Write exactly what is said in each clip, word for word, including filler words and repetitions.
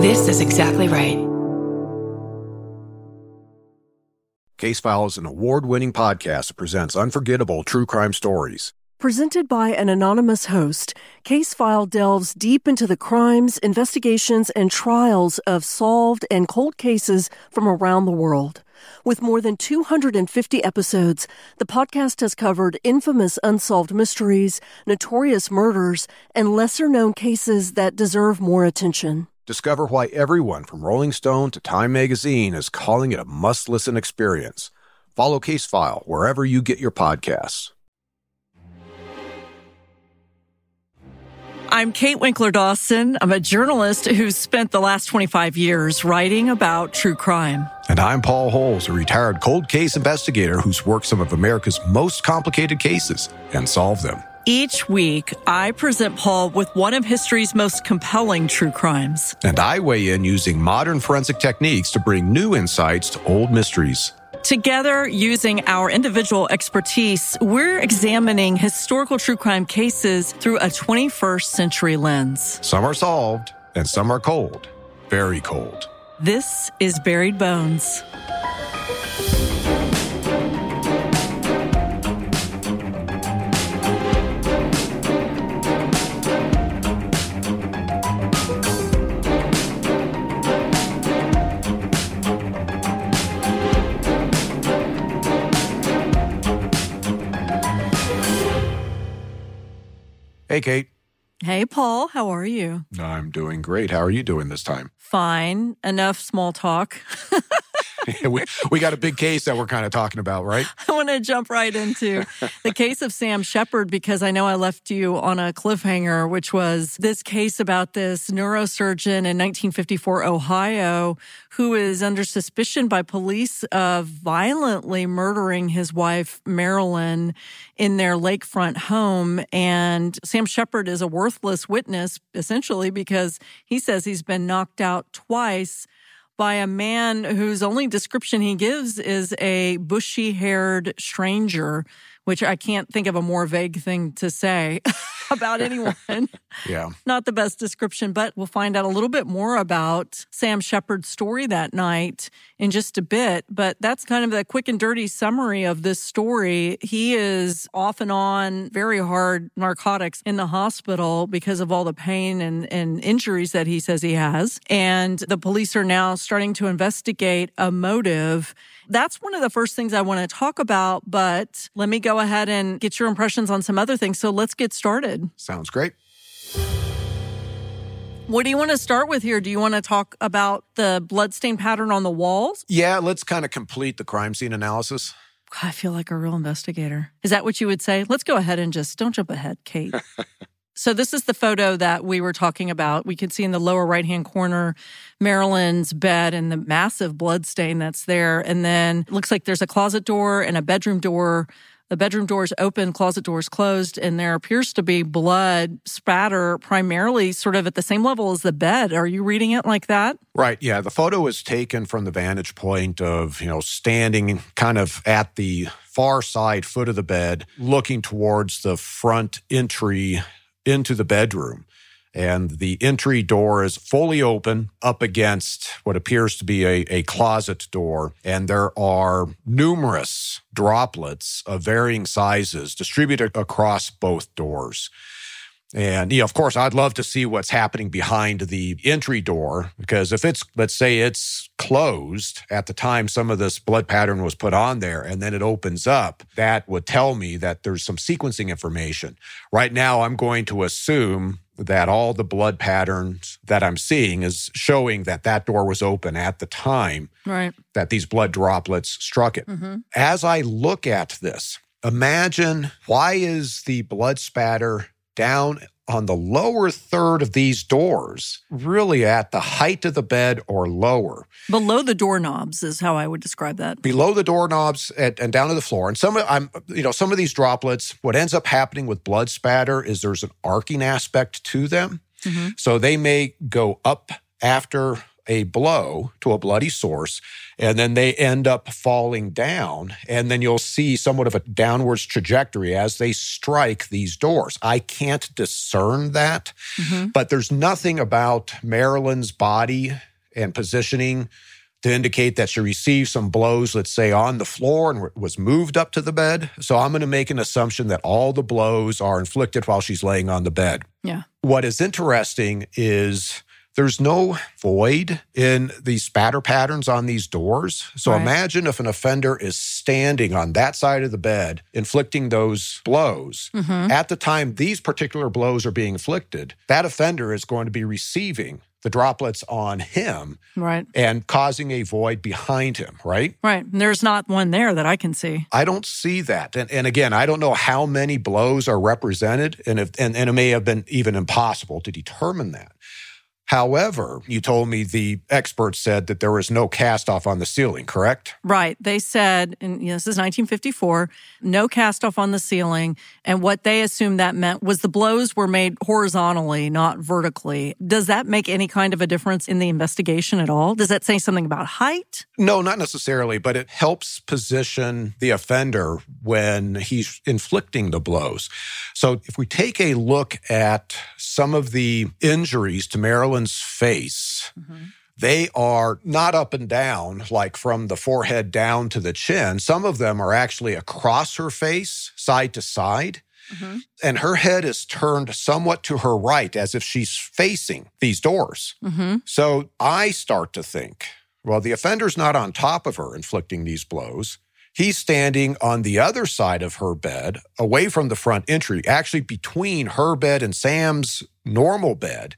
This is exactly right. Casefile is an award-winning podcast that presents unforgettable true crime stories. Presented by an anonymous host, Casefile delves deep into the crimes, investigations, and trials of solved and cold cases from around the world. With more than two hundred fifty episodes, the podcast has covered infamous unsolved mysteries, notorious murders, and lesser-known cases that deserve more attention. Discover why everyone from Rolling Stone to Time Magazine is calling it a must-listen experience. Follow Casefile wherever you get your podcasts. I'm Kate Winkler Dawson. I'm a journalist who's spent the last twenty-five years writing about true crime. And I'm Paul Holes, a retired cold case investigator who's worked some of America's most complicated cases and solved them. Each week, I present Paul with one of history's most compelling true crimes. And I weigh in using modern forensic techniques to bring new insights to old mysteries. Together, using our individual expertise, we're examining historical true crime cases through a twenty-first century lens. Some are solved, and some are cold, very cold. This is Buried Bones. Hey, Kate. Hey, Paul. How are you? I'm doing great. How are you doing this time? Fine. Enough small talk. we, we got a big case that we're kind of talking about, right? I want to jump right into the case of Sam Sheppard, because I know I left you on a cliffhanger, which was this case about this neurosurgeon in nineteen fifty-four Ohio who is under suspicion by police of violently murdering his wife, Marilyn, in their lakefront home. And Sam Sheppard is a worthless witness, essentially, because he says he's been knocked out twice by a man whose only description he gives is a bushy-haired stranger, which I can't think of a more vague thing to say about anyone. Yeah. Not the best description, but we'll find out a little bit more about Sam Sheppard's story that night in just a bit. But that's kind of the quick and dirty summary of this story. He is off and on very hard narcotics in the hospital because of all the pain and, and injuries that he says he has. And the police are now starting to investigate a motive. That's one of the first things I want to talk about, but let me go ahead and get your impressions on some other things. So let's get started. Sounds great. What do you want to start with here? Do you want to talk about the bloodstain pattern on the walls? Yeah, let's kind of complete the crime scene analysis. God, I feel like a real investigator. Is that what you would say? Let's go ahead and just, don't jump ahead, Kate. So this is the photo that we were talking about. We can see in the lower right-hand corner Marilyn's bed and the massive blood stain that's there. And then it looks like there's a closet door and a bedroom door. The bedroom door is open, closet door is closed, and there appears to be blood spatter primarily sort of at the same level as the bed. Are you reading it like that? Right, yeah. The photo is taken from the vantage point of, you know, standing kind of at the far side foot of the bed, looking towards the front entry into the bedroom. And the entry door is fully open up against what appears to be a, a closet door. And there are numerous droplets of varying sizes distributed across both doors. And, you know, of course, I'd love to see what's happening behind the entry door, because if it's, let's say it's closed at the time some of this blood pattern was put on there, and then it opens up, that would tell me that there's some sequencing information. Right now, I'm going to assume that all the blood patterns that I'm seeing is showing that that door was open at the time right. that these blood droplets struck it. Mm-hmm. As I look at this, imagine, why is the blood spatter down on the lower third of these doors, really at the height of the bed or lower? Below the doorknobs is how I would describe that. Below the doorknobs and, and down to the floor. And some of, I'm, you know, some of these droplets, what ends up happening with blood spatter is there's an arcing aspect to them. Mm-hmm. So they may go up after a blow to a bloody source, and then they end up falling down, and then you'll see somewhat of a downwards trajectory as they strike these doors. I can't discern that, mm-hmm. but there's nothing about Marilyn's body and positioning to indicate that she received some blows, let's say, on the floor and was moved up to the bed. So I'm going to make an assumption that all the blows are inflicted while she's laying on the bed. Yeah. What is interesting is there's no void in the spatter patterns on these doors. So right. Imagine if an offender is standing on that side of the bed, inflicting those blows. Mm-hmm. At the time these particular blows are being inflicted, that offender is going to be receiving the droplets on him right. and causing a void behind him, right? Right. And there's not one there that I can see. I don't see that. And, and again, I don't know how many blows are represented, and, if, and, and it may have been even impossible to determine that. However, you told me the experts said that there was no cast-off on the ceiling, correct? Right. They said, and you know, this is nineteen fifty-four, no cast-off on the ceiling. And what they assumed that meant was the blows were made horizontally, not vertically. Does that make any kind of a difference in the investigation at all? Does that say something about height? No, not necessarily, but it helps position the offender when he's inflicting the blows. So if we take a look at some of the injuries to Marilyn face, mm-hmm. they are not up and down, like from the forehead down to the chin. Some of them are actually across her face, side to side. Mm-hmm. And her head is turned somewhat to her right as if she's facing these doors. Mm-hmm. So I start to think, well, the offender's not on top of her inflicting these blows. He's standing on the other side of her bed, away from the front entry, actually between her bed and Sam's normal bed,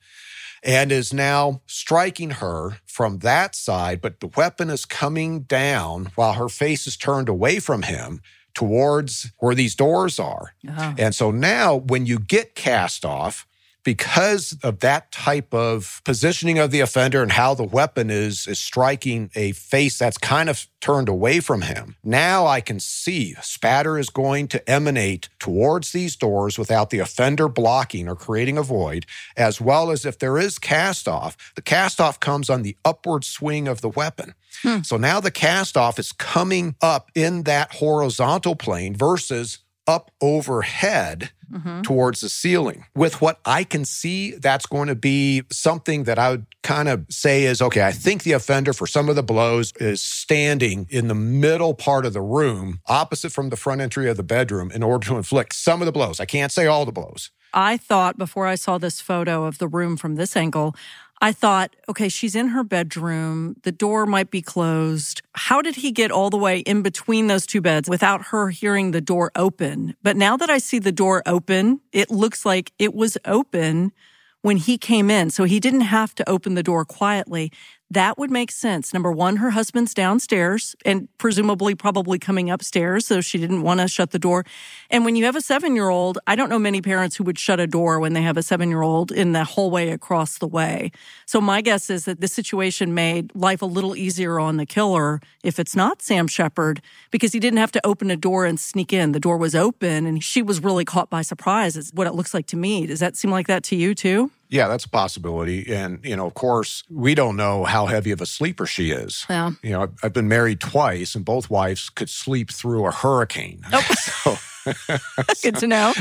and is now striking her from that side, but the weapon is coming down while her face is turned away from him towards where these doors are. Uh-huh. And so now when you get cast off, because of that type of positioning of the offender and how the weapon is, is striking a face that's kind of turned away from him, now I can see spatter is going to emanate towards these doors without the offender blocking or creating a void, as well as if there is cast-off, the cast-off comes on the upward swing of the weapon. Hmm. So now the cast-off is coming up in that horizontal plane versus up overhead mm-hmm. towards the ceiling. With what I can see, that's going to be something that I would kind of say is, okay, I think the offender for some of the blows is standing in the middle part of the room, opposite from the front entry of the bedroom, in order to inflict some of the blows. I can't say all the blows. I thought before I saw this photo of the room from this angle, I thought, okay, she's in her bedroom. The door might be closed. How did he get all the way in between those two beds without her hearing the door open? But now that I see the door open, it looks like it was open when he came in. So he didn't have to open the door quietly. That would make sense. Number one, her husband's downstairs and presumably probably coming upstairs, so she didn't want to shut the door. And when you have a seven-year-old, I don't know many parents who would shut a door when they have a seven-year-old in the hallway across the way. So my guess is that this situation made life a little easier on the killer if it's not Sam Sheppard, because he didn't have to open a door and sneak in. The door was open, and she was really caught by surprise is what it looks like to me. Does that seem like that to you, too? Yeah, that's a possibility. And, you know, of course, we don't know how heavy of a sleeper she is. Yeah. You know, I've been married twice, and both wives could sleep through a hurricane. Oh. So, good to know.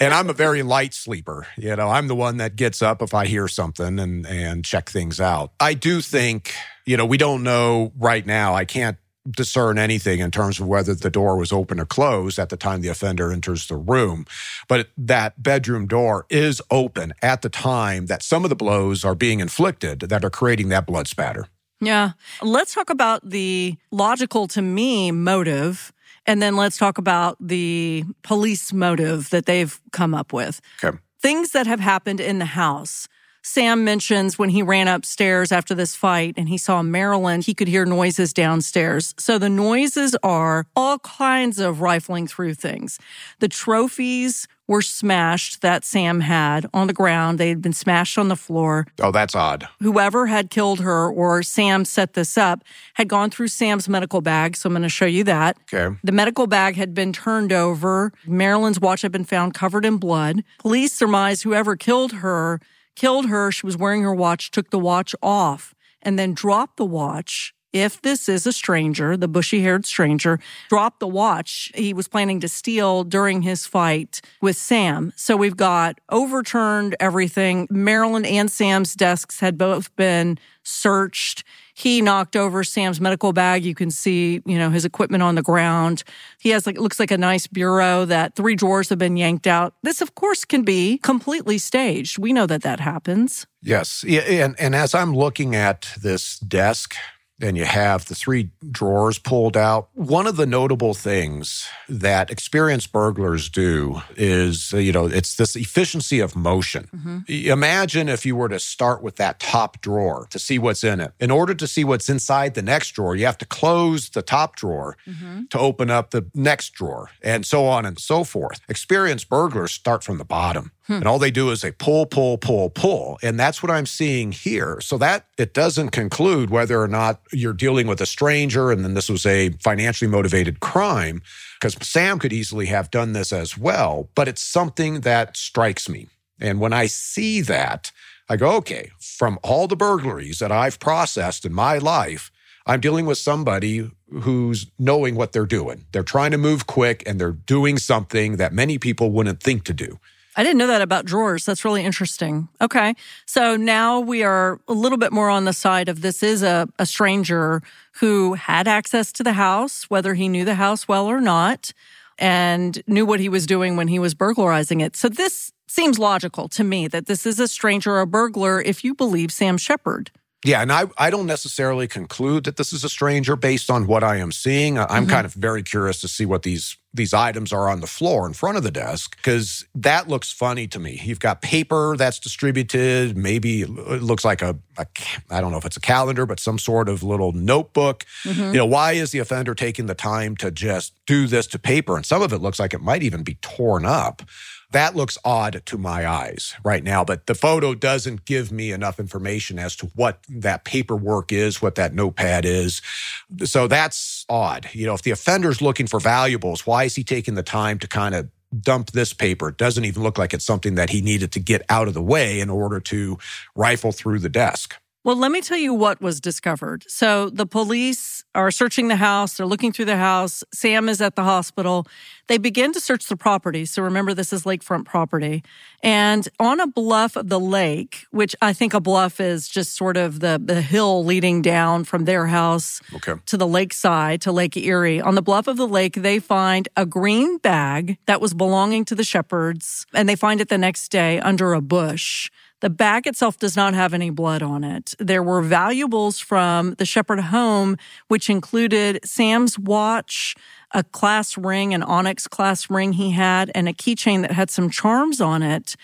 And I'm a very light sleeper. You know, I'm the one that gets up if I hear something and, and check things out. I do think, you know, we don't know right now. I can't discern anything in terms of whether the door was open or closed at the time the offender enters the room. But that bedroom door is open at the time that some of the blows are being inflicted that are creating that blood spatter. Yeah. Let's talk about the logical, to me, motive, and then let's talk about the police motive that they've come up with. Okay. Things that have happened in the house. Sam mentions when he ran upstairs after this fight and he saw Marilyn, he could hear noises downstairs. So the noises are all kinds of rifling through things. The trophies were smashed that Sam had on the ground. They had been smashed on the floor. Oh, that's odd. Whoever had killed her, or Sam set this up, had gone through Sam's medical bag, so I'm going to show you that. Okay. The medical bag had been turned over. Marilyn's watch had been found covered in blood. Police surmised whoever killed her... killed her, she was wearing her watch, took the watch off. and then drop the watch. If this is a stranger, the bushy-haired stranger, dropped the watch he was planning to steal during his fight with Sam. So we've got overturned everything. Marilyn and Sam's desks had both been searched. He knocked over Sam's medical bag. You can see, you know, his equipment on the ground. He has, like, it looks like a nice bureau that three drawers have been yanked out. This, of course, can be completely staged. We know that that happens. Yes. And, and as I'm looking at this desk, and you have the three drawers pulled out. One of the notable things that experienced burglars do is, you know, it's this efficiency of motion. Mm-hmm. Imagine if you were to start with that top drawer to see what's in it. In order to see what's inside the next drawer, you have to close the top drawer mm-hmm. to open up the next drawer, and so on and so forth. Experienced burglars start from the bottom. And all they do is they pull, pull, pull, pull. And that's what I'm seeing here. So that it doesn't conclude whether or not you're dealing with a stranger and then this was a financially motivated crime, because Sam could easily have done this as well. But it's something that strikes me. And when I see that, I go, okay, from all the burglaries that I've processed in my life, I'm dealing with somebody who's knowing what they're doing. They're trying to move quick and they're doing something that many people wouldn't think to do. I didn't know that about drawers. That's really interesting. Okay. So now we are a little bit more on the side of this is a, a stranger who had access to the house, whether he knew the house well or not, and knew what he was doing when he was burglarizing it. So this seems logical to me that this is a stranger or a burglar if you believe Sam Sheppard. Yeah, and I, I don't necessarily conclude that this is a stranger based on what I am seeing. I'm mm-hmm. kind of very curious to see what these these items are on the floor in front of the desk, because that looks funny to me. You've got paper that's distributed. Maybe it looks like a, a I don't know if it's a calendar, but some sort of little notebook. Mm-hmm. You know, why is the offender taking the time to just do this to paper? And some of it looks like it might even be torn up. That looks odd to my eyes right now, but the photo doesn't give me enough information as to what that paperwork is, what that notepad is. So that's odd. You know, if the offender's looking for valuables, why is he taking the time to kind of dump this paper? It doesn't even look like it's something that he needed to get out of the way in order to rifle through the desk. Well, let me tell you what was discovered. So the police are searching the house. They're looking through the house. Sam is at the hospital. They begin to search the property. So remember, this is lakefront property. And on a bluff of the lake, which I think a bluff is just sort of the, the hill leading down from their house okay. to the lakeside, to Lake Erie. On the bluff of the lake, they find a green bag that was belonging to the Sheppards, and they find it the next day under a bush. The bag itself does not have any blood on it. There were valuables from the Sheppard home, which included Sam's watch, a class ring, an onyx class ring he had, and a keychain that had some charms on it.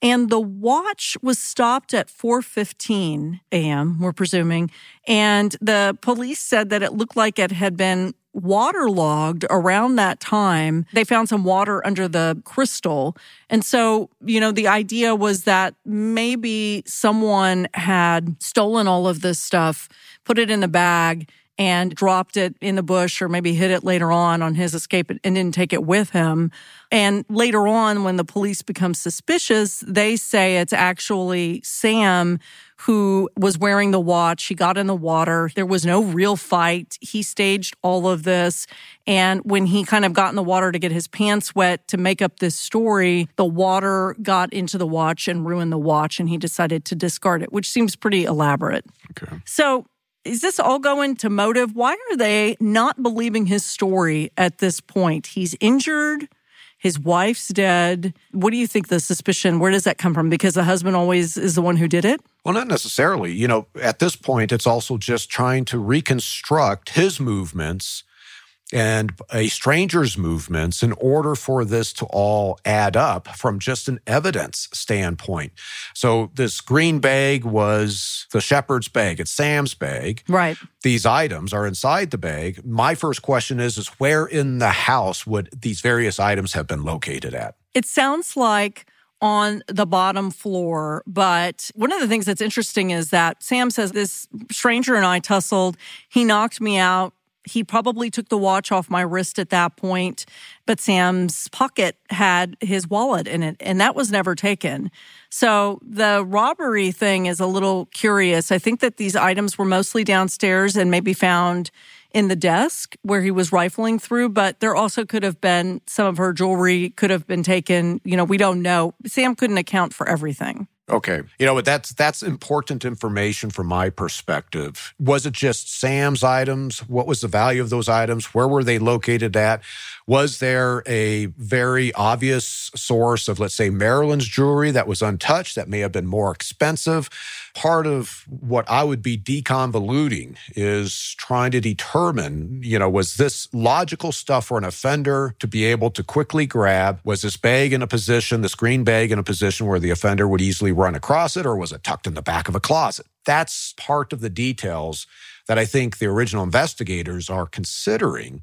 And the watch was stopped at four fifteen a.m., we're presuming, and the police said that it looked like it had been waterlogged around that time. They found some water under the crystal. And so, you know, the idea was that maybe someone had stolen all of this stuff, put it in the bag, and dropped it in the bush, or maybe hid it later on on his escape and didn't take it with him. And later on, when the police become suspicious, they say it's actually Sam who was wearing the watch. He got in the water. There was no real fight. He staged all of this. And when he kind of got in the water to get his pants wet to make up this story, the water got into the watch and ruined the watch, and he decided to discard it, which seems pretty elaborate. Okay. So is this all going to motive? Why are they not believing his story at this point? He's injured. His wife's dead. What do you think the suspicion, where does that come from? Because the husband always is the one who did it? Well, not necessarily. You know, at this point, it's also just trying to reconstruct his movements and a stranger's movements in order for this to all add up from just an evidence standpoint. So this green bag was the Sheppard's bag. It's Sam's bag. Right. These items are inside the bag. My first question is, is where in the house would these various items have been located at? It sounds like on the bottom floor. But one of the things that's interesting is that Sam says, this stranger and I tussled. He knocked me out. He probably took the watch off my wrist at that point, but Sam's pocket had his wallet in it, and that was never taken. So the robbery thing is a little curious. I think that these items were mostly downstairs and maybe found in the desk where he was rifling through, but there also could have been some of her jewelry could have been taken. You know, we don't know. Sam couldn't account for everything. Okay. You know, but that's that's important information from my perspective. Was it just Sam's items? What was the value of those items? Where were they located at? Was there a very obvious source of, let's say, Marilyn's jewelry that was untouched that may have been more expensive? Part of what I would be deconvoluting is trying to determine, you know, was this logical stuff for an offender to be able to quickly grab? Was this bag in a position, this green bag in a position where the offender would easily run across it, or was it tucked in the back of a closet? That's part of the details that I think the original investigators are considering.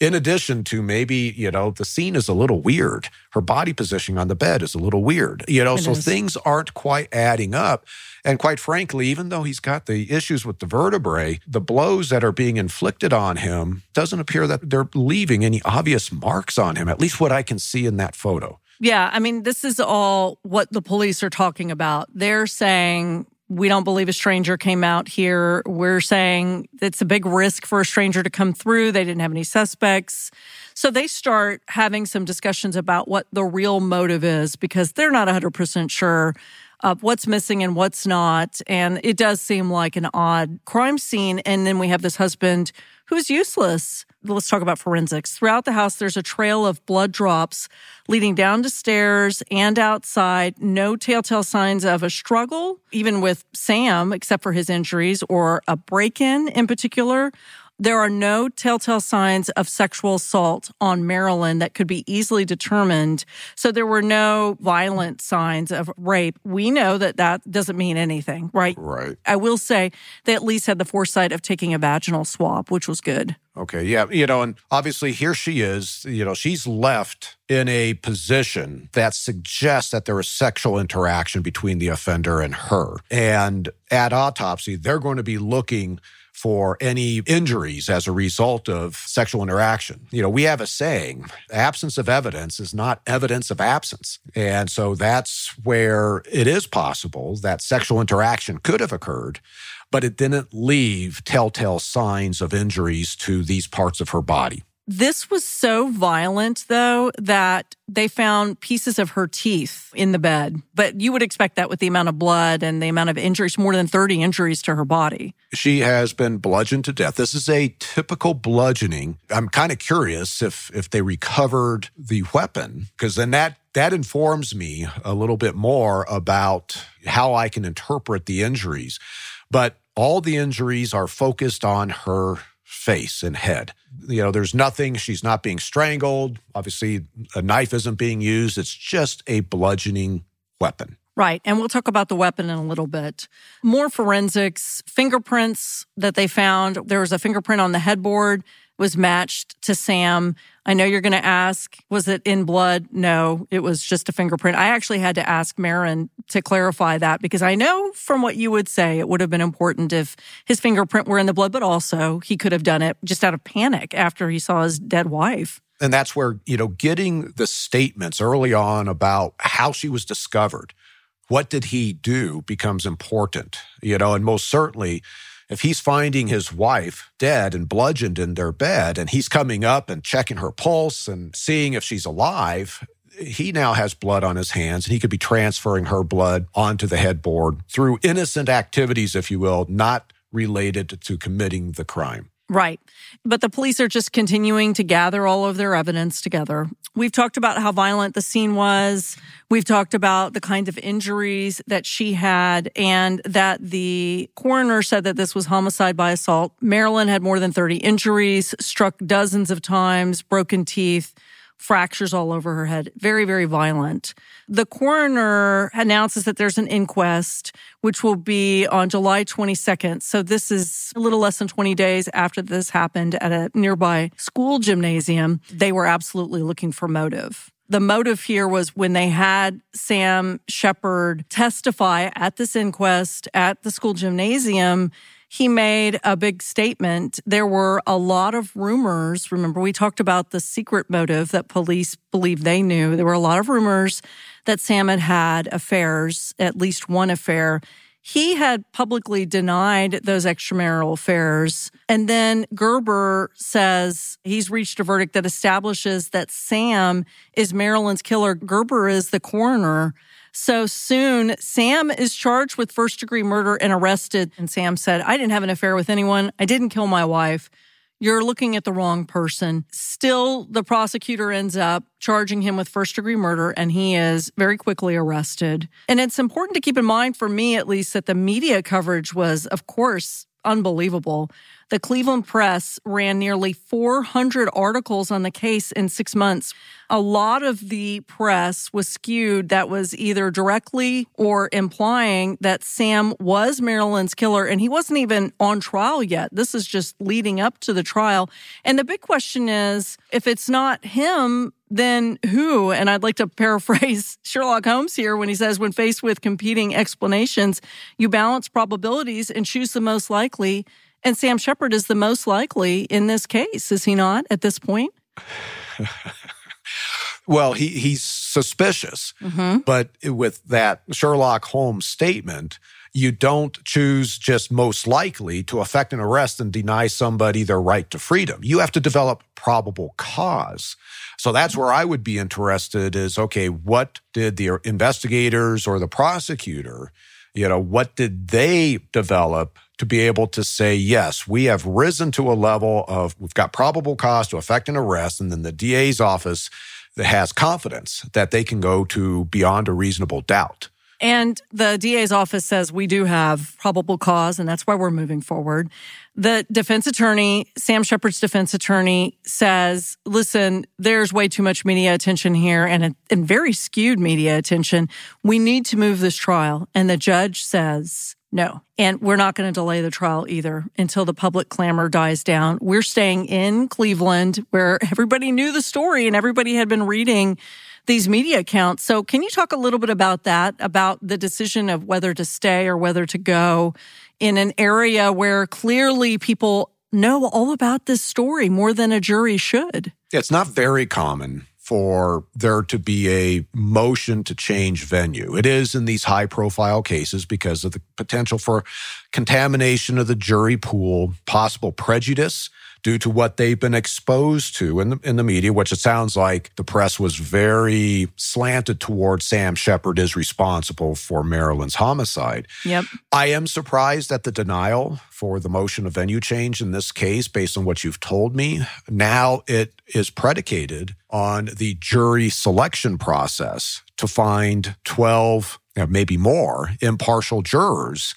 In addition to maybe, you know, the scene is a little weird. Her body positioning on the bed is a little weird. You know, it so is. Things aren't quite adding up. And quite frankly, even though he's got the issues with the vertebrae, the blows that are being inflicted on him doesn't appear that they're leaving any obvious marks on him, at least what I can see in that photo. Yeah, I mean, this is all what the police are talking about. They're saying, we don't believe a stranger came out here. We're saying it's a big risk for a stranger to come through. They didn't have any suspects. So they start having some discussions about what the real motive is, because they're not one hundred percent sure of what's missing and what's not. And it does seem like an odd crime scene. And then we have this husband who's useless. Let's talk about forensics. Throughout the house, there's a trail of blood drops leading down to stairs and outside. No telltale signs of a struggle, even with Sam, except for his injuries, or a break-in in particular. There are no telltale signs of sexual assault on Marilyn that could be easily determined. So there were no violent signs of rape. We know that that doesn't mean anything, right? Right. I will say they at least had the foresight of taking a vaginal swab, which was good. Okay, yeah, you know, and obviously here she is, you know, she's left in a position that suggests that there was sexual interaction between the offender and her. And at autopsy, they're going to be looking for any injuries as a result of sexual interaction. You know, we have a saying, absence of evidence is not evidence of absence. And so that's where it is possible that sexual interaction could have occurred, but it didn't leave telltale signs of injuries to these parts of her body. This was so violent, though, that they found pieces of her teeth in the bed. But you would expect that with the amount of blood and the amount of injuries, more than thirty injuries to her body. She has been bludgeoned to death. This is a typical bludgeoning. I'm kind of curious if if they recovered the weapon, because then that That informs me a little bit more about how I can interpret the injuries. But all the injuries are focused on her face and head. You know, there's nothing, she's not being strangled. Obviously, a knife isn't being used. It's just a bludgeoning weapon. Right, and we'll talk about the weapon in a little bit. More forensics, fingerprints that they found. There was a fingerprint on the headboard, was matched to Sam. I know you're going to ask, was it in blood? No, it was just a fingerprint. I actually had to ask Marin to clarify that, because I know from what you would say, it would have been important if his fingerprint were in the blood, but also he could have done it just out of panic after he saw his dead wife. And that's where, you know, getting the statements early on about how she was discovered, what did he do, becomes important, you know, and most certainly, if he's finding his wife dead and bludgeoned in their bed, and he's coming up and checking her pulse and seeing if she's alive, he now has blood on his hands, and he could be transferring her blood onto the headboard through innocent activities, if you will, not related to committing the crime. Right. But the police are just continuing to gather all of their evidence together. We've talked about how violent the scene was. We've talked about the kinds of injuries that she had, and that the coroner said that this was homicide by assault. Marilyn had more than thirty injuries, struck dozens of times, broken teeth, fractures all over her head. Very, very violent. The coroner announces that there's an inquest, which will be on July twenty-second. So this is a little less than twenty days after this happened at a nearby school gymnasium. They were absolutely looking for motive. the motive here was when they had Sam Sheppard testify at this inquest at the school gymnasium, he made a big statement. There were a lot of rumors. Remember, we talked about the secret motive that police believed they knew. There were a lot of rumors that Sam had had affairs, at least one affair. He had publicly denied those extramarital affairs. And then Gerber says he's reached a verdict that establishes that Sam is Marilyn's killer. Gerber is the coroner. So soon, Sam is charged with first-degree murder and arrested. And Sam said, I didn't have an affair with anyone. I didn't kill my wife. You're looking at the wrong person. Still, the prosecutor ends up charging him with first-degree murder, and he is very quickly arrested. And it's important to keep in mind, for me at least, that the media coverage was, of course, unbelievable. The Cleveland Press ran nearly four hundred articles on the case in six months. A lot of the press was skewed. That was either directly or implying that Sam was Marilyn's killer, and he wasn't even on trial yet. This is just leading up to the trial. And the big question is, if it's not him, then who? And I'd like to paraphrase Sherlock Holmes here when he says, when faced with competing explanations, you balance probabilities and choose the most likely. And Sam Sheppard is the most likely in this case, is he not, at this point? Well, he, he's suspicious. Mm-hmm. But with that Sherlock Holmes statement, you don't choose just most likely to effect an arrest and deny somebody their right to freedom. You have to develop probable cause. So that's where I would be interested is, okay, what did the investigators or the prosecutor, you know, what did they develop to be able to say, yes, we have risen to a level of, we've got probable cause to effect an arrest, and then the D A's office has confidence that they can go to beyond a reasonable doubt. And the D A's office says we do have probable cause, and that's why we're moving forward. The defense attorney, Sam Sheppard's defense attorney, says, listen, there's way too much media attention here and, and very skewed media attention. We need to move this trial. And the judge says, no. And we're not going to delay the trial either until the public clamor dies down. We're staying in Cleveland where everybody knew the story and everybody had been reading these media accounts. So can you talk a little bit about that, about the decision of whether to stay or whether to go in an area where clearly people know all about this story more than a jury should? It's not very common for there to be a motion to change venue. It is in these high-profile cases because of the potential for contamination of the jury pool, possible prejudice due to what they've been exposed to in the, in the media, which it sounds like the press was very slanted towards Sam Sheppard is responsible for Marilyn's homicide. Yep. I am surprised at the denial for the motion of venue change in this case, based on what you've told me. Now it is predicated on the jury selection process to find twelve, maybe more, impartial jurors.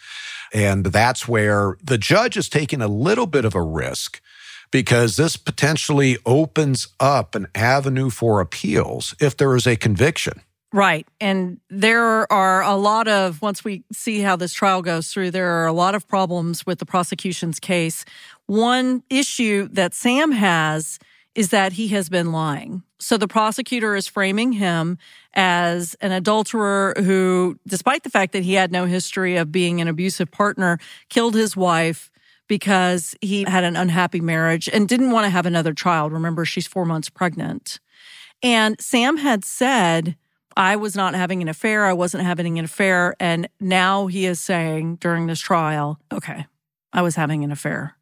And that's where the judge is taking a little bit of a risk because this potentially opens up an avenue for appeals if there is a conviction. Right. And there are a lot of, once we see how this trial goes through, there are a lot of problems with the prosecution's case. One issue that Sam has is that he has been lying. So the prosecutor is framing him as an adulterer who, despite the fact that he had no history of being an abusive partner, killed his wife because he had an unhappy marriage and didn't want to have another child. Remember, she's four months pregnant. And Sam had said, I was not having an affair, I wasn't having an affair, and now he is saying during this trial, okay, I was having an affair.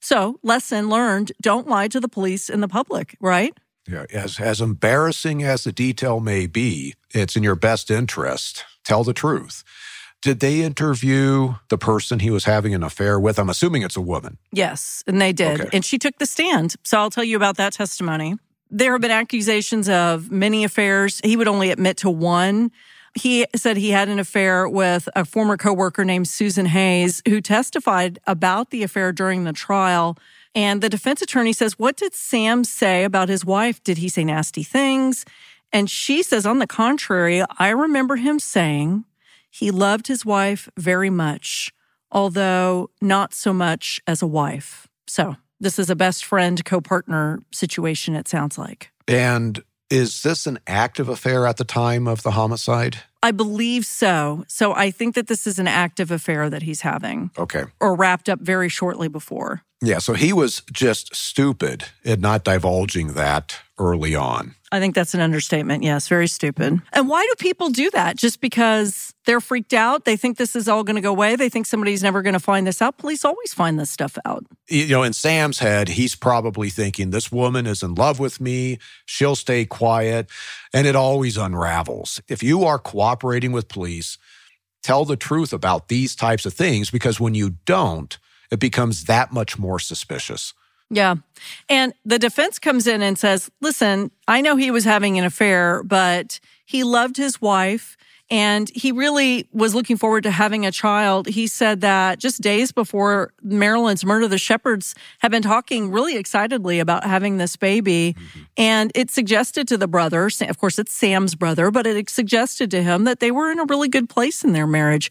So, lesson learned, don't lie to the police and the public, right? Yeah, as, as embarrassing as the detail may be, it's in your best interest. Tell the truth. Did they interview the person he was having an affair with? I'm assuming it's a woman. Yes, and they did. Okay. And she took the stand. So I'll tell you about that testimony. There have been accusations of many affairs. He would only admit to one. He said he had an affair with a former coworker named Susan Hayes, who testified about the affair during the trial. And the defense attorney says, what did Sam say about his wife? Did he say nasty things? And she says, on the contrary, I remember him saying he loved his wife very much, although not so much as a wife. So this is a best friend, co-partner situation, it sounds like. And Is this an active affair at the time of the homicide? I believe so. So I think that this is an active affair that he's having. Okay. Or wrapped up very shortly before. Yeah, so he was just stupid in not divulging that early on. I think that's an understatement, yes, very stupid. And why do people do that? Just because they're freaked out? They think this is all going to go away? They think somebody's never going to find this out? Police always find this stuff out. You know, in Sam's head, he's probably thinking, this woman is in love with me, she'll stay quiet, and it always unravels. If you are cooperating with police, tell the truth about these types of things, because when you don't, it becomes that much more suspicious. Yeah. And the defense comes in and says, listen, I know he was having an affair, but he loved his wife and he really was looking forward to having a child. He said that just days before Marilyn's murder, the Sheppards had been talking really excitedly about having this baby. Mm-hmm. And it suggested to the brother, of course, it's Sam's brother, but it suggested to him that they were in a really good place in their marriage.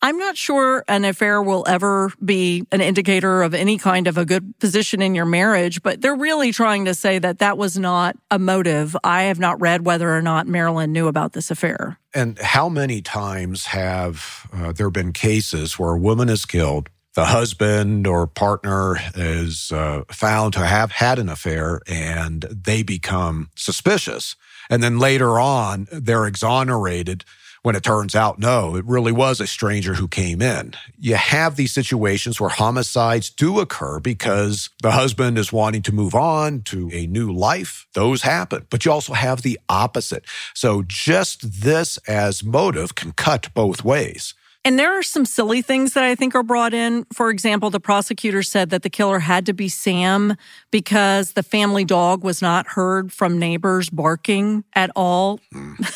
I'm not sure an affair will ever be an indicator of any kind of a good position in your marriage, but they're really trying to say that that was not a motive. I have not read whether or not Marilyn knew about this affair. And how many times have uh, there been cases where a woman is killed, the husband or partner is uh, found to have had an affair, and they become suspicious. And then later on, they're exonerated when it turns out, no, it really was a stranger who came in. You have these situations where homicides do occur because the husband is wanting to move on to a new life. Those happen. But you also have the opposite. So just this as motive can cut both ways. And there are some silly things that I think are brought in. For example, the prosecutor said that the killer had to be Sam because the family dog was not heard from neighbors barking at all. Mm.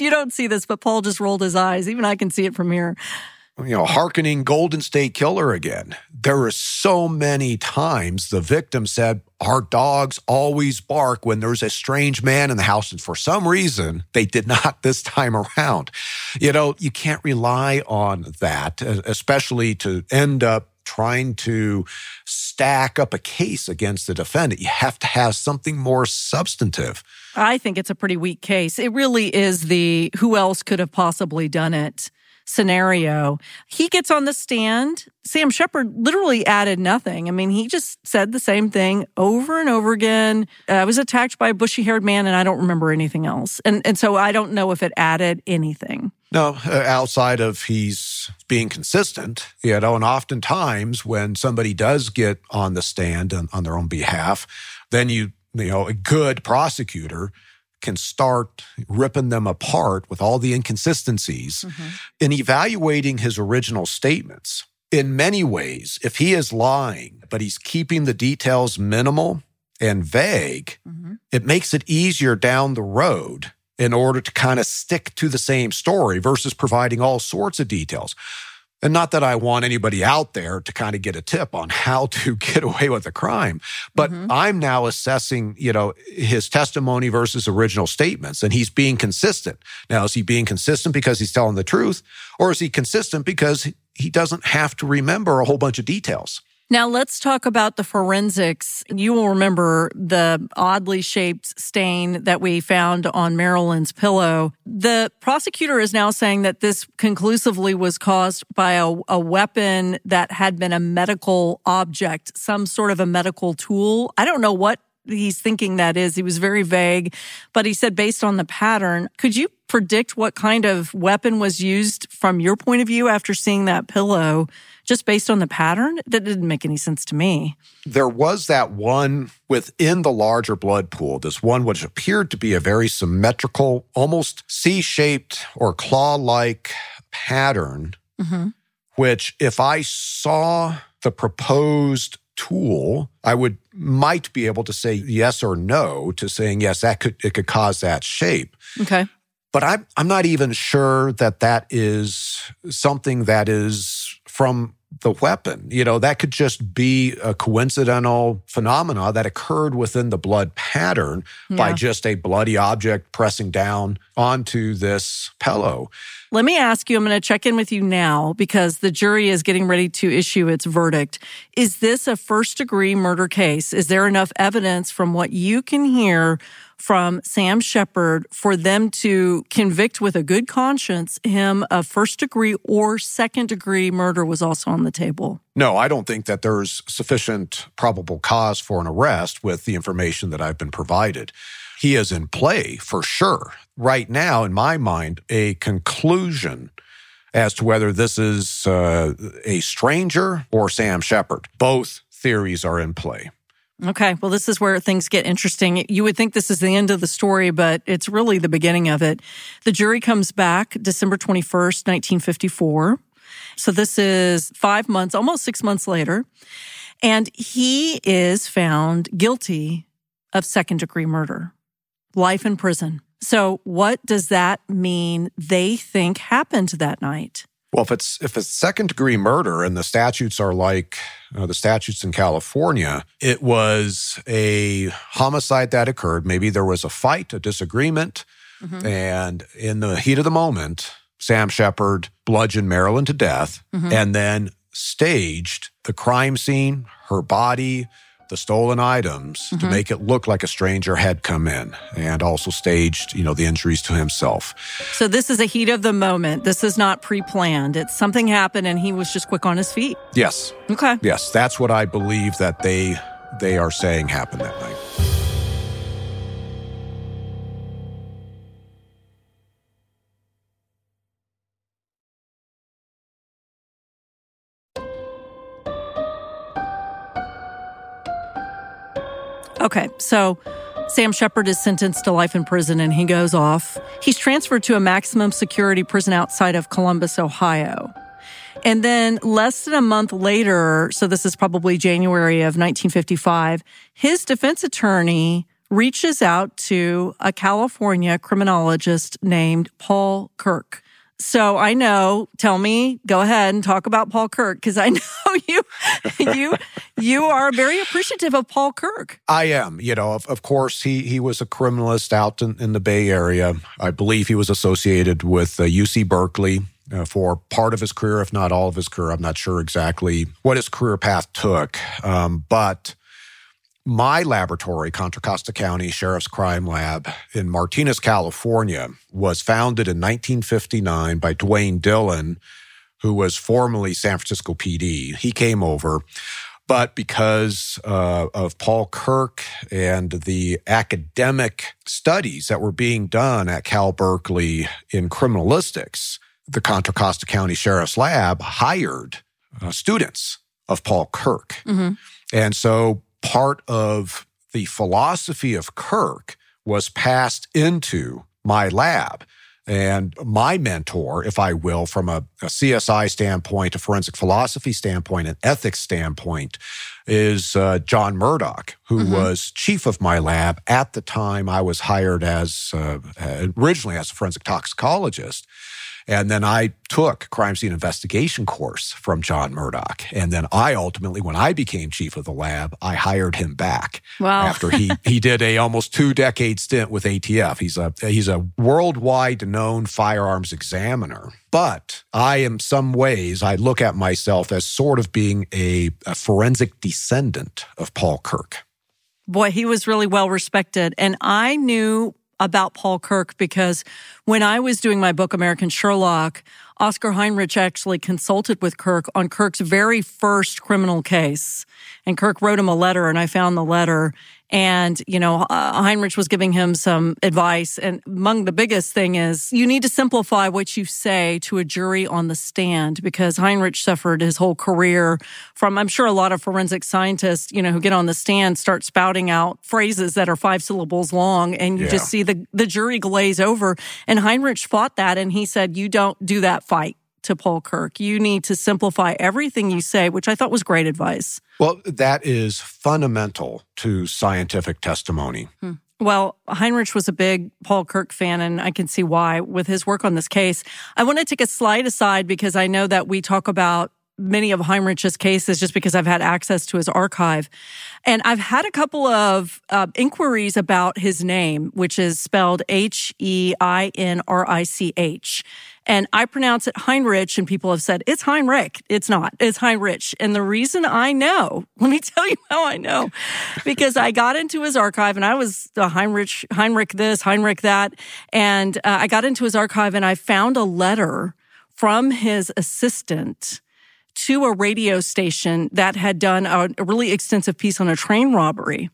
You don't see this, but Paul just rolled his eyes. Even I can see it from here. You know, hearkening Golden State Killer again. There were so many times the victim said, our dogs always bark when there's a strange man in the house. And for some reason, they did not this time around. You know, you can't rely on that, especially to end up trying to stack up a case against the defendant. You have to have something more substantive. I think it's a pretty weak case. It really is the who else could have possibly done it scenario. He gets on the stand. Sam Sheppard literally added nothing. I mean, he just said the same thing over and over again. I was attacked by a bushy-haired man, and I don't remember anything else. And, and so I don't know if it added anything. No, outside of he's being consistent, you know, and oftentimes when somebody does get on the stand and on their own behalf, then you You know, a good prosecutor can start ripping them apart with all the inconsistencies. Mm-hmm. In evaluating his original statements, in many ways, if he is lying, but he's keeping the details minimal and vague, mm-hmm. it makes it easier down the road in order to kind of stick to the same story versus providing all sorts of details. And not that I want anybody out there to kind of get a tip on how to get away with a crime, but mm-hmm. I'm now assessing, you know, his testimony versus original statements, and he's being consistent. Now, is he being consistent because he's telling the truth, or is he consistent because he doesn't have to remember a whole bunch of details? Now, let's talk about the forensics. You will remember the oddly shaped stain that we found on Marilyn's pillow. The prosecutor is now saying that this conclusively was caused by a, a weapon that had been a medical object, some sort of a medical tool. I don't know what he's thinking that is. He was very vague, but he said based on the pattern. Could you predict what kind of weapon was used from your point of view after seeing that pillow? Just based on the pattern? That didn't make any sense to me. There was that one within the larger blood pool, this one which appeared to be a very symmetrical, almost C-shaped or claw-like pattern, mm-hmm. which if I saw the proposed tool, I would might be able to say yes or no to saying, yes, that could it could cause that shape. Okay. But I'm, I'm not even sure that that is something that is from the weapon. You know, that could just be a coincidental phenomena that occurred within the blood pattern yeah. by just a bloody object pressing down onto this pillow. Let me ask you, I'm going to check in with you now because the jury is getting ready to issue its verdict. Is this a first-degree murder case? Is there enough evidence from what you can hear from Sam Sheppard for them to convict with a good conscience him of first degree or second degree murder was also on the table. No, I don't think that there's sufficient probable cause for an arrest with the information that I've been provided. He is in play for sure. Right now, in my mind, a conclusion as to whether this is uh, a stranger or Sam Sheppard. Both theories are in play. Okay, well, this is where things get interesting. You would think this is the end of the story, but it's really the beginning of it. The jury comes back December twenty-first, nineteen fifty-four. So this is five months, almost six months later. And he is found guilty of second-degree murder, life in prison. So what does that mean they think happened that night? Well, if it's if it's second-degree murder and the statutes are like uh, the statutes in California, it was a homicide that occurred. Maybe there was a fight, a disagreement, mm-hmm. and in the heat of the moment, Sam Sheppard bludgeoned Marilyn to death mm-hmm. and then staged the crime scene, her body, the stolen items mm-hmm. to make it look like a stranger had come in, and also staged, you know, the injuries to himself. So this is a heat of the moment. This is not pre-planned. It's something happened and he was just quick on his feet. Yes. Okay. Yes, that's what I believe that they they are saying happened that night. Okay, so Sam Sheppard is sentenced to life in prison and he goes off. He's transferred to a maximum security prison outside of Columbus, Ohio. And then less than a month later, so this is probably January of nineteen fifty-five, his defense attorney reaches out to a California criminologist named Paul Kirk. So I know, tell me, go ahead and talk about Paul Kirk, because I know you you, you are very appreciative of Paul Kirk. I am. You know, of, of course, he he was a criminalist out in, in the Bay Area. I believe he was associated with uh, U C Berkeley uh, for part of his career, if not all of his career. I'm not sure exactly what his career path took. Um, but my laboratory, Contra Costa County Sheriff's Crime Lab in Martinez, California, was founded in nineteen fifty-nine by Dwayne Dillon, who was formerly San Francisco P D. He came over, but because uh, of Paul Kirk and the academic studies that were being done at Cal Berkeley in criminalistics, the Contra Costa County Sheriff's Lab hired uh, students of Paul Kirk. Mm-hmm. And so part of the philosophy of Kirk was passed into my lab. And my mentor, if I will, from a, a C S I standpoint, a forensic philosophy standpoint, an ethics standpoint, is uh, John Murdock, who mm-hmm. was chief of my lab at the time I was hired as, uh, originally as a forensic toxicologist. And then I took a crime scene investigation course from John Murdock. And then I ultimately, when I became chief of the lab, I hired him back. Wow. After he he did a almost two-decade stint with A T F. He's a, he's a worldwide known firearms examiner. But I am some ways, I look at myself as sort of being a, a forensic descendant of Paul Kirk. Boy, he was really well respected. And I knew about Paul Kirk because when I was doing my book, American Sherlock, Oscar Heinrich actually consulted with Kirk on Kirk's very first criminal case. And Kirk wrote him a letter, and I found the letter. And, you know, Heinrich was giving him some advice. And among the biggest thing is you need to simplify what you say to a jury on the stand, because Heinrich suffered his whole career from, I'm sure a lot of forensic scientists, you know, who get on the stand start spouting out phrases that are five syllables long. And you yeah. just see the, the jury glaze over. And Heinrich fought that. And he said, you don't do that fight to Paul Kirk. You need to simplify everything you say, which I thought was great advice. Well, that is fundamental to scientific testimony. Hmm. Well, Heinrich was a big Paul Kirk fan, and I can see why with his work on this case. I want to take a slight aside because I know that we talk about many of Heinrich's cases just because I've had access to his archive. And I've had a couple of uh, inquiries about his name, which is spelled H E I N R I C H. And I pronounce it Heinrich, and people have said, it's Heinrich. It's not. It's Heinrich. And the reason I know, let me tell you how I know, because I got into his archive, and I was the Heinrich, Heinrich this, Heinrich that. And uh, I got into his archive, and I found a letter from his assistant to a radio station that had done a, a really extensive piece on a train robbery.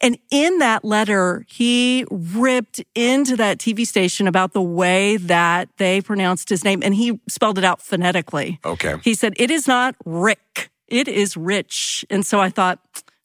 And in that letter, he ripped into that T V station about the way that they pronounced his name, and he spelled it out phonetically. Okay. He said, it is not Rick, it is Rich. And so I thought,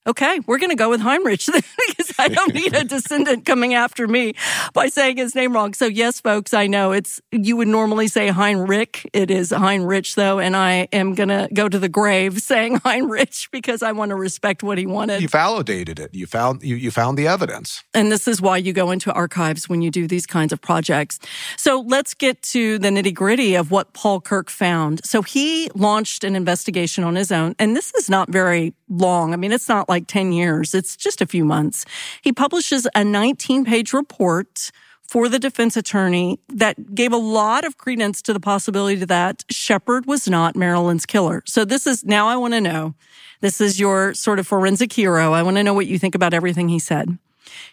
okay, we're going to go with Heinrich because I don't need a descendant coming after me by saying his name wrong. So yes, folks, I know it's, you would normally say Heinrich. It is Heinrich though, and I am going to go to the grave saying Heinrich because I want to respect what he wanted. You validated it. You found, you, you found the evidence. And this is why you go into archives when you do these kinds of projects. So let's get to the nitty gritty of what Paul Kirk found. So he launched an investigation on his own, and this is not very long. I mean, it's not like like ten years. It's just a few months. He publishes a nineteen-page report for the defense attorney that gave a lot of credence to the possibility that Sheppard was not Marilyn's killer. So this is, now I want to know, this is your sort of forensic hero. I want to know what you think about everything he said.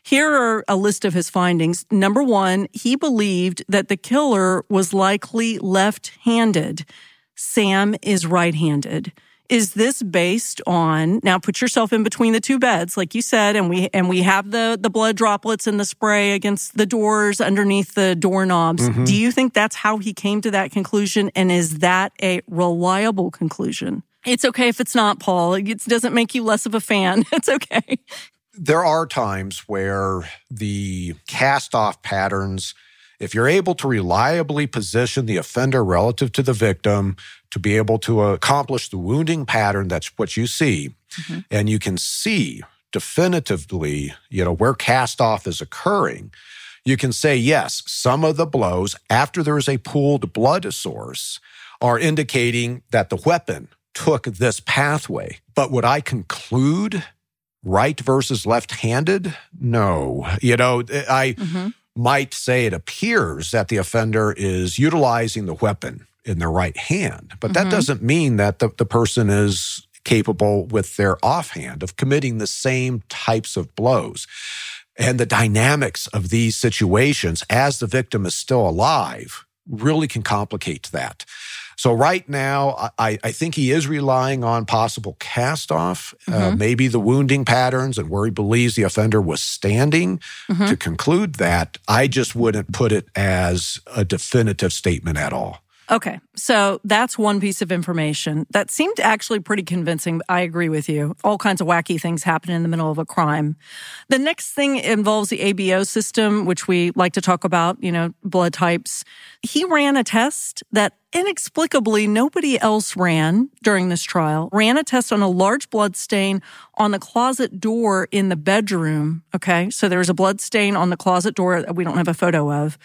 Here are a list of his findings. Number one, he believed that the killer was likely left-handed. Sam is right-handed. Is this based on, now put yourself in between the two beds, like you said, and we and we have the, the blood droplets and the spray against the doors underneath the doorknobs. Mm-hmm. Do you think that's how he came to that conclusion? And is that a reliable conclusion? It's okay if it's not, Paul. It doesn't make you less of a fan. It's okay. There are times where the cast-off patterns, if you're able to reliably position the offender relative to the victim to be able to accomplish the wounding pattern, that's what you see. Mm-hmm. And you can see definitively, you know, where cast-off is occurring. You can say, yes, some of the blows after there is a pooled blood source are indicating that the weapon took this pathway. But would I conclude right versus left-handed? No. You know, I... Mm-hmm. might say it appears that the offender is utilizing the weapon in their right hand, but that mm-hmm. doesn't mean that the, the person is capable with their offhand of committing the same types of blows. And the dynamics of these situations as the victim is still alive really can complicate that. So right now, I, I think he is relying on possible cast-off, mm-hmm. uh, maybe the wounding patterns and where he believes the offender was standing. Mm-hmm. To conclude that, I just wouldn't put it as a definitive statement at all. Okay, so that's one piece of information that seemed actually pretty convincing. I agree with you. All kinds of wacky things happen in the middle of a crime. The next thing involves the A B O system, which we like to talk about, you know, blood types. He ran a test that inexplicably nobody else ran during this trial, ran a test on a large blood stain on the closet door in the bedroom, okay? So there's a blood stain on the closet door that we don't have a photo of.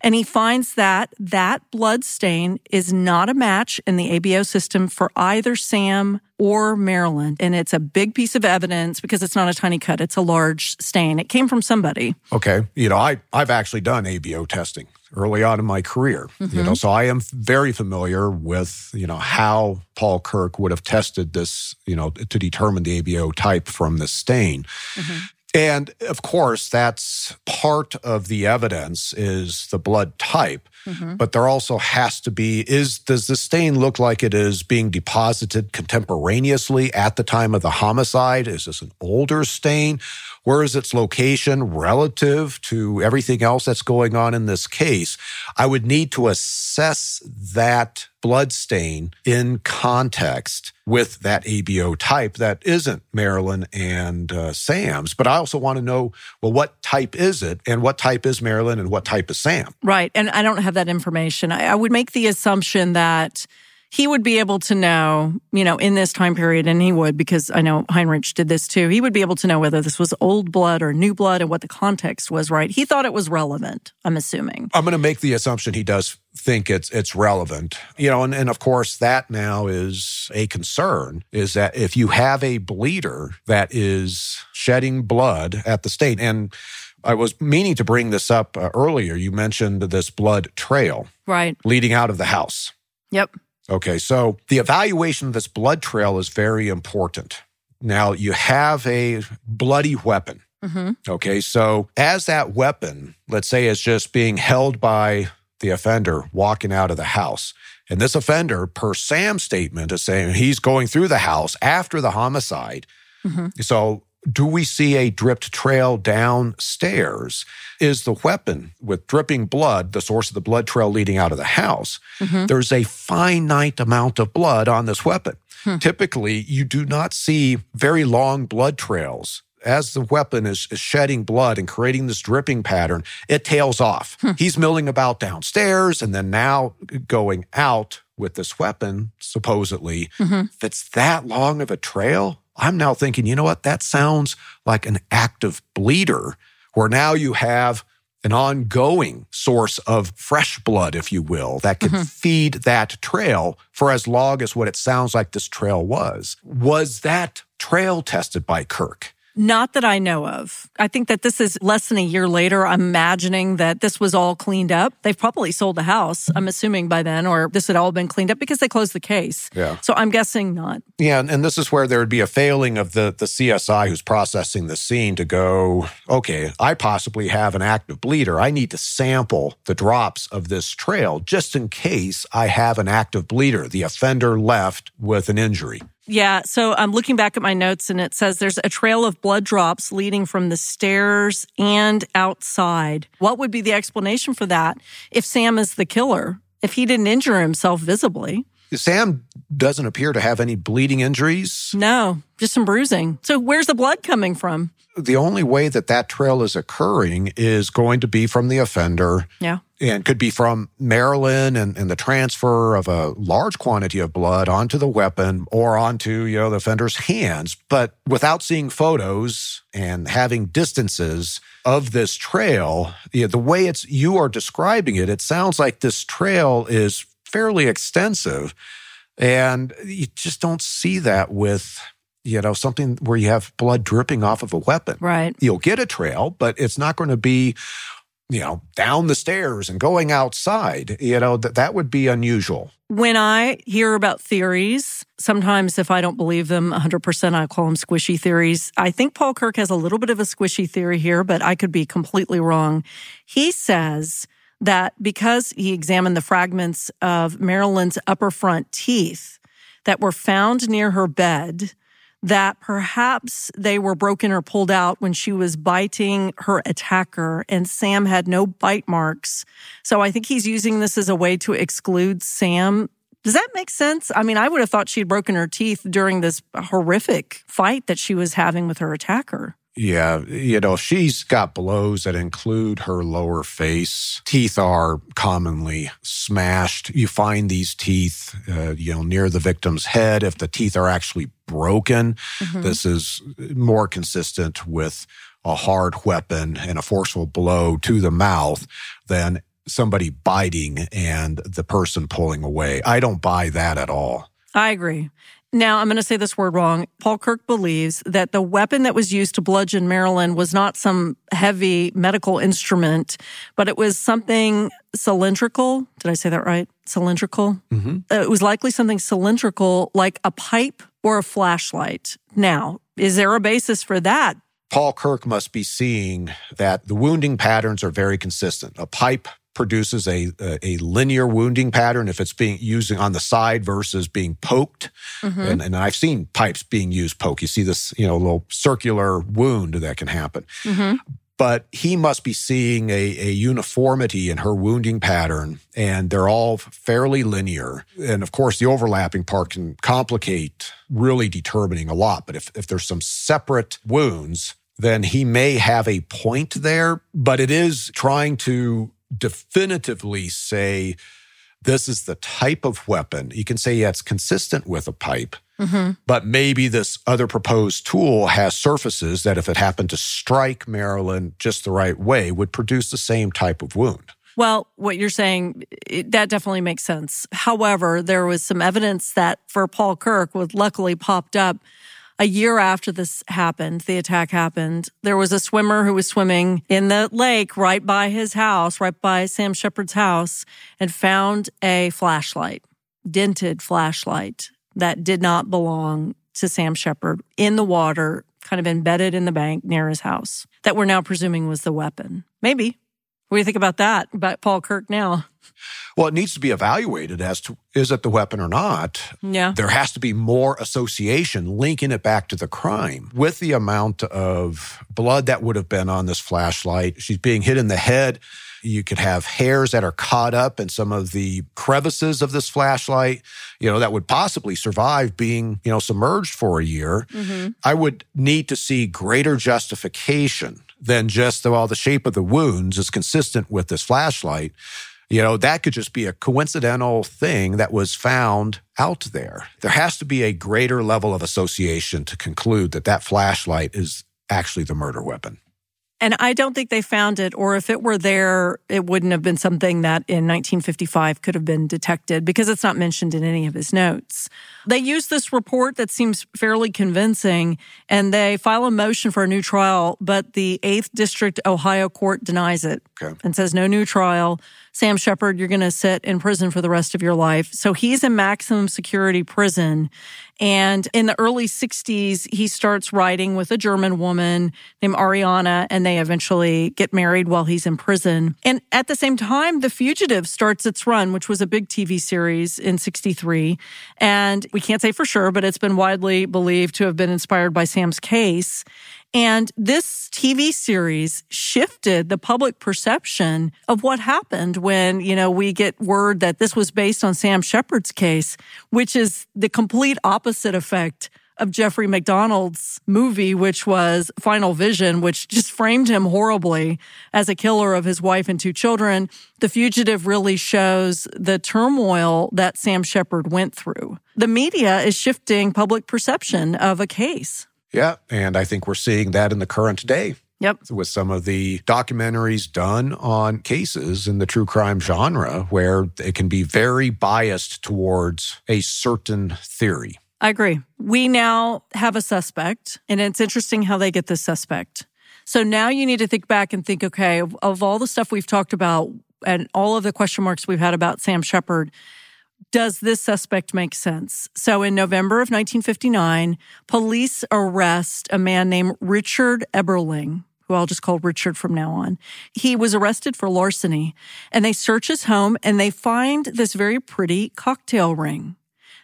And he finds that that blood stain is not a match in the A B O system for either Sam or Marilyn. And it's a big piece of evidence because it's not a tiny cut. It's a large stain. It came from somebody. Okay. You know, I, I've actually done A B O testing early on in my career. Mm-hmm. You know, so I am very familiar with, you know, how Paul Kirk would have tested this, you know, to determine the A B O type from the stain. Mm-hmm. And, of course, that's part of the evidence is the blood type. Mm-hmm. But there also has to be, is does the stain look like it is being deposited contemporaneously at the time of the homicide? Is this an older stain? Where is its location relative to everything else that's going on in this case? I would need to assess that blood stain in context with that A B O type that isn't Marilyn and uh, Sam's. But I also want to know, well, what type is it? And what type is Marilyn and what type is Sam? Right. And I don't have that information. I, I would make the assumption that he would be able to know, you know, in this time period, and he would, because I know Heinrich did this too, he would be able to know whether this was old blood or new blood and what the context was, right? He thought it was relevant, I'm assuming. I'm going to make the assumption he does think it's it's relevant. You know, and, and of course, that now is a concern, is that if you have a bleeder that is shedding blood at the stain, and I was meaning to bring this up uh, earlier. You mentioned this blood trail. Right. Leading out of the house. Yep. Okay, so the evaluation of this blood trail is very important. Now, you have a bloody weapon. Mm-hmm. Okay, so as that weapon, let's say, is just being held by the offender walking out of the house, and this offender, per Sam's statement, is saying he's going through the house after the homicide. Mm-hmm. So do we see a dripped trail downstairs? Is the weapon with dripping blood the source of the blood trail leading out of the house? Mm-hmm. There's a finite amount of blood on this weapon. Hmm. Typically, you do not see very long blood trails. As the weapon is, is shedding blood and creating this dripping pattern, it tails off. Hmm. He's milling about downstairs and then now going out with this weapon, supposedly. Mm-hmm. If it's that long of a trail, I'm now thinking, you know what? That sounds like an active bleeder, where now you have an ongoing source of fresh blood, if you will, that can mm-hmm. feed that trail for as long as what it sounds like this trail was. Was that trail tested by Kirk? Not that I know of. I think that this is less than a year later. I'm imagining that this was all cleaned up. They've probably sold the house, I'm assuming, by then, or this had all been cleaned up because they closed the case. Yeah. So I'm guessing not. Yeah, and, and this is where there would be a failing of the, the C S I who's processing the scene to go, okay, I possibly have an active bleeder. I need to sample the drops of this trail just in case I have an active bleeder. The offender left with an injury. Yeah, so I'm looking back at my notes, and it says there's a trail of blood drops leading from the stairs and outside. What would be the explanation for that if Sam is the killer, if he didn't injure himself visibly? Sam doesn't appear to have any bleeding injuries. No, just some bruising. So where's the blood coming from? The only way that that trail is occurring is going to be from the offender. Yeah. And could be from Marilyn and, and the transfer of a large quantity of blood onto the weapon or onto, you know, the offender's hands. But without seeing photos and having distances of this trail, you know, the way it's you are describing it, it sounds like this trail is fairly extensive. And you just don't see that with, you know, something where you have blood dripping off of a weapon. Right. You'll get a trail, but it's not going to be, you know, down the stairs and going outside. You know, th- that would be unusual. When I hear about theories, sometimes if I don't believe them one hundred percent, I call them squishy theories. I think Paul Kirk has a little bit of a squishy theory here, but I could be completely wrong. He says that because he examined the fragments of Marilyn's upper front teeth that were found near her bed, that perhaps they were broken or pulled out when she was biting her attacker, and Sam had no bite marks. So I think he's using this as a way to exclude Sam. Does that make sense? I mean, I would have thought she'd broken her teeth during this horrific fight that she was having with her attacker. Yeah, you know, she's got blows that include her lower face. Teeth are commonly smashed. You find these teeth, uh, you know, near the victim's head. If the teeth are actually broken, mm-hmm. this is more consistent with a hard weapon and a forceful blow to the mouth than somebody biting and the person pulling away. I don't buy that at all. I agree. Now, I'm going to say this word wrong. Paul Kirk believes that the weapon that was used to bludgeon Marilyn was not some heavy medical instrument, but it was something cylindrical. Did I say that right? Cylindrical? Mm-hmm. It was likely something cylindrical, like a pipe or a flashlight. Now, is there a basis for that? Paul Kirk must be seeing that the wounding patterns are very consistent. A pipe produces a, a linear wounding pattern if it's being used on the side versus being poked. Mm-hmm. And, and I've seen pipes being used poke. You see this, you know, little circular wound that can happen. Mm-hmm. But he must be seeing a, a uniformity in her wounding pattern, and they're all fairly linear. And of course, the overlapping part can complicate really determining a lot. But if, if there's some separate wounds, then he may have a point there, but it is trying to definitively say this is the type of weapon. You can say, yeah, it's consistent with a pipe, mm-hmm. but maybe this other proposed tool has surfaces that if it happened to strike Marilyn just the right way would produce the same type of wound. Well, what you're saying, it, that definitely makes sense. However, there was some evidence that for Paul Kirk, was luckily popped up a year after this happened, the attack happened, there was a swimmer who was swimming in the lake right by his house, right by Sam Sheppard's house, and found a flashlight, dented flashlight that did not belong to Sam Sheppard in the water, kind of embedded in the bank near his house, that we're now presuming was the weapon. Maybe. What do you think about that, about Paul Kirk now? Well, it needs to be evaluated as to, is it the weapon or not? Yeah. There has to be more association linking it back to the crime. With the amount of blood that would have been on this flashlight, she's being hit in the head. You could have hairs that are caught up in some of the crevices of this flashlight, you know, that would possibly survive being, you know, submerged for a year. Mm-hmm. I would need to see greater justification than just, well, the shape of the wounds is consistent with this flashlight. You know, that could just be a coincidental thing that was found out there. There has to be a greater level of association to conclude that that flashlight is actually the murder weapon. And I don't think they found it, or if it were there, it wouldn't have been something that in nineteen fifty-five could have been detected because it's not mentioned in any of his notes. They use this report that seems fairly convincing, and they file a motion for a new trial, but the eighth District Ohio court denies it okay. and says no new trial. Sam Sheppard, you're going to sit in prison for the rest of your life. So he's in maximum security prison. And in the early sixties, he starts writing with a German woman named Ariana, and they eventually get married while he's in prison. And at the same time, The Fugitive starts its run, which was a big T V series in sixty-three. And we can't say for sure, but it's been widely believed to have been inspired by Sam's case. And this T V series shifted the public perception of what happened when, you know, we get word that this was based on Sam Sheppard's case, which is the complete opposite effect of Jeffrey McDonald's movie, which was Final Vision, which just framed him horribly as a killer of his wife and two children. The Fugitive really shows the turmoil that Sam Sheppard went through. The media is shifting public perception of a case. Yeah, and I think we're seeing that in the current day. Yep. With some of the documentaries done on cases in the true crime genre where it can be very biased towards a certain theory. I agree. We now have a suspect, and it's interesting how they get this suspect. So now you need to think back and think, okay, of, of all the stuff we've talked about and all of the question marks we've had about Sam Sheppard, does this suspect make sense? So in November of nineteen fifty-nine, police arrest a man named Richard Eberling, who I'll just call Richard from now on. He was arrested for larceny, and they search his home, and they find this very pretty cocktail ring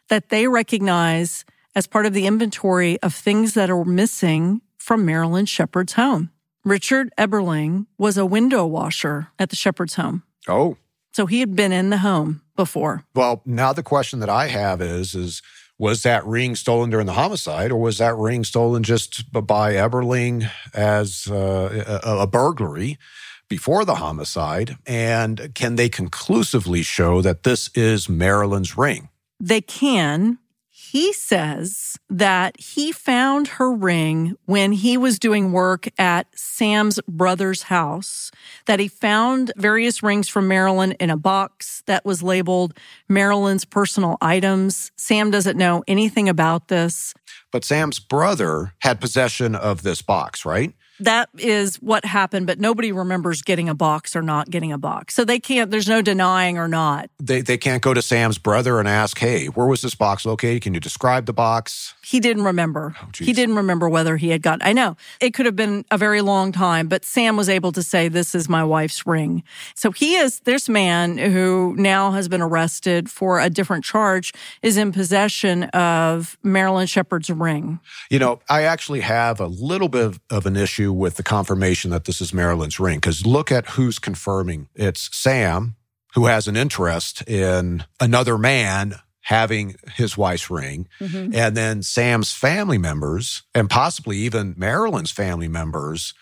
that they recognize as part of the inventory of things that are missing from Marilyn Sheppard's home. Richard Eberling was a window washer at the Sheppard's home. Oh. So he had been in the home before. Well, now the question that I have is, is was that ring stolen during the homicide, or was that ring stolen just by Eberling as uh, a, a burglary before the homicide? And can they conclusively show that this is Marilyn's ring? They can. He says that he found her ring when he was doing work at Sam's brother's house, that he found various rings from Marilyn in a box that was labeled Marilyn's personal items. Sam doesn't know anything about this. But Sam's brother had possession of this box, right? That is what happened, but nobody remembers getting a box or not getting a box. So they can't, there's no denying or not. They they can't go to Sam's brother and ask, hey, where was this box located? Can you describe the box? He didn't remember. Oh, he didn't remember whether he had gotten, I know, it could have been a very long time, but Sam was able to say, this is my wife's ring. So he is, this man who now has been arrested for a different charge is in possession of Marilyn Sheppard's ring. You know, I actually have a little bit of, of an issue with the confirmation that this is Marilyn's ring, because look at who's confirming. It's Sam, who has an interest in another man having his wife's ring, mm-hmm. and then Sam's family members, and possibly even Marilyn's family members,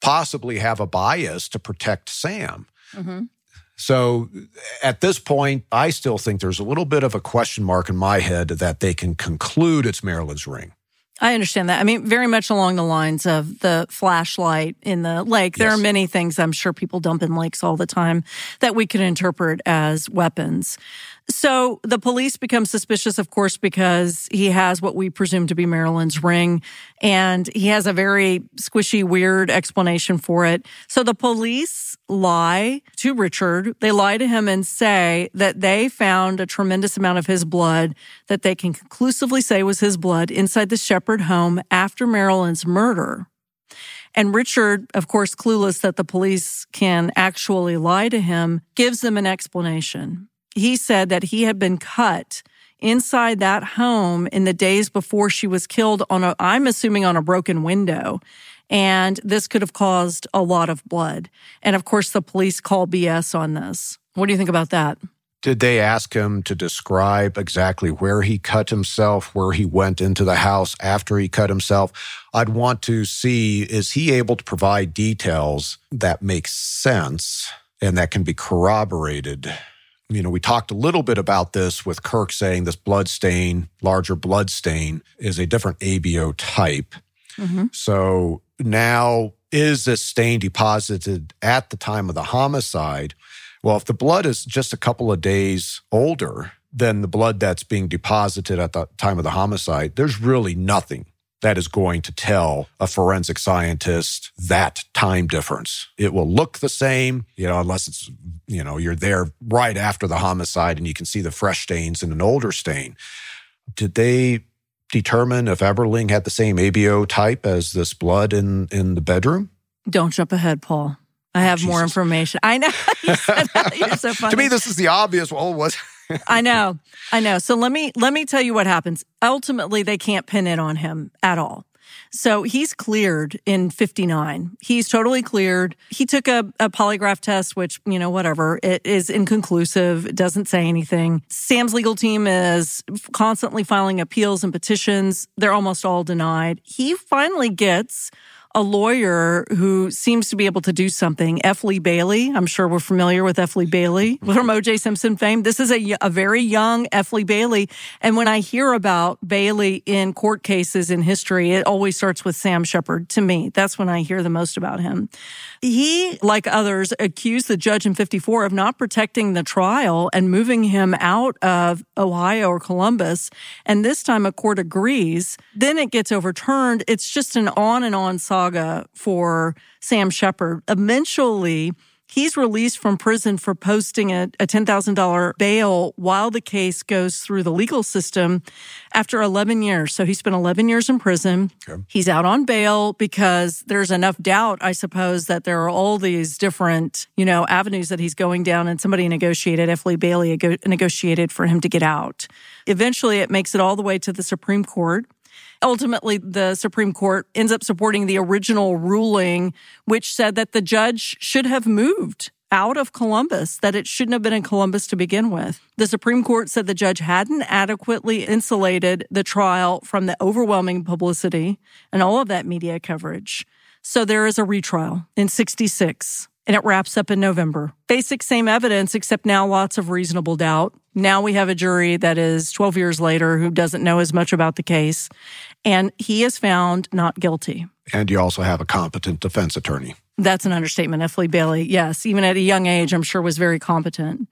possibly have a bias to protect Sam. Mm-hmm. So at this point, I still think there's a little bit of a question mark in my head that they can conclude it's Marilyn's ring. I understand that. I mean, very much along the lines of the flashlight in the lake. There yes. are many things I'm sure people dump in lakes all the time that we could interpret as weapons. So the police become suspicious, of course, because he has what we presume to be Marilyn's ring, and he has a very squishy, weird explanation for it. So the police lie to Richard. They lie to him and say that they found a tremendous amount of his blood that they can conclusively say was his blood inside the Sheppard home after Marilyn's murder. And Richard, of course, clueless that the police can actually lie to him, gives them an explanation. He said that he had been cut inside that home in the days before she was killed on a, I'm assuming on a broken window, and this could have caused a lot of blood. And of course, the police call B S on this. What do you think about that? Did they ask him to describe exactly where he cut himself, where he went into the house after he cut himself? I'd want to see, is he able to provide details that make sense and that can be corroborated? You know, we talked a little bit about this with Kirk saying this blood stain, larger blood stain, is a different A B O type. Mm-hmm. So now, is this stain deposited at the time of the homicide? Well, if the blood is just a couple of days older than the blood that's being deposited at the time of the homicide, there's really nothing that is going to tell a forensic scientist that time difference. It will look the same, you know, unless it's, you know, you're there right after the homicide and you can see the fresh stains in an older stain. Did they determine if Eberling had the same A B O type as this blood in, in the bedroom? Don't jump ahead, Paul. I have oh, more information. I know. You said that. You're so funny. To me, this is the obvious one. Well, I know. I know. So let me let me tell you what happens. Ultimately, they can't pin it on him at all. So he's cleared in fifty-nine. He's totally cleared. He took a, a polygraph test, which, you know, whatever. It is inconclusive. It doesn't say anything. Sam's legal team is constantly filing appeals and petitions. They're almost all denied. He finally gets a lawyer who seems to be able to do something, F. Lee Bailey. I'm sure we're familiar with F. Lee Bailey from O J Simpson fame. This is a, a very young F. Lee Bailey. And when I hear about Bailey in court cases in history, it always starts with Sam Sheppard to me. That's when I hear the most about him. He, like others, accused the judge in fifty-four of not protecting the trial and moving him out of Ohio or Columbus. And this time a court agrees. Then it gets overturned. It's just an on and on saga for Sam Sheppard. Eventually, he's released from prison for posting a, a ten thousand dollars bail while the case goes through the legal system after eleven years. So he spent eleven years in prison. Okay. He's out on bail because there's enough doubt, I suppose, that there are all these different, you know, avenues that he's going down, and somebody negotiated, F. Lee Bailey negotiated for him to get out. Eventually, it makes it all the way to the Supreme Court. Ultimately, the Supreme Court ends up supporting the original ruling, which said that the judge should have moved out of Columbus, that it shouldn't have been in Columbus to begin with. The Supreme Court said the judge hadn't adequately insulated the trial from the overwhelming publicity and all of that media coverage. So there is a retrial in sixty-six, and it wraps up in November. Basic same evidence, except now lots of reasonable doubt. Now we have a jury that is twelve years later who doesn't know as much about the case, and he is found not guilty. And you also have a competent defense attorney. That's an understatement, F. Lee Bailey. Yes, even at a young age, I'm sure was very competent.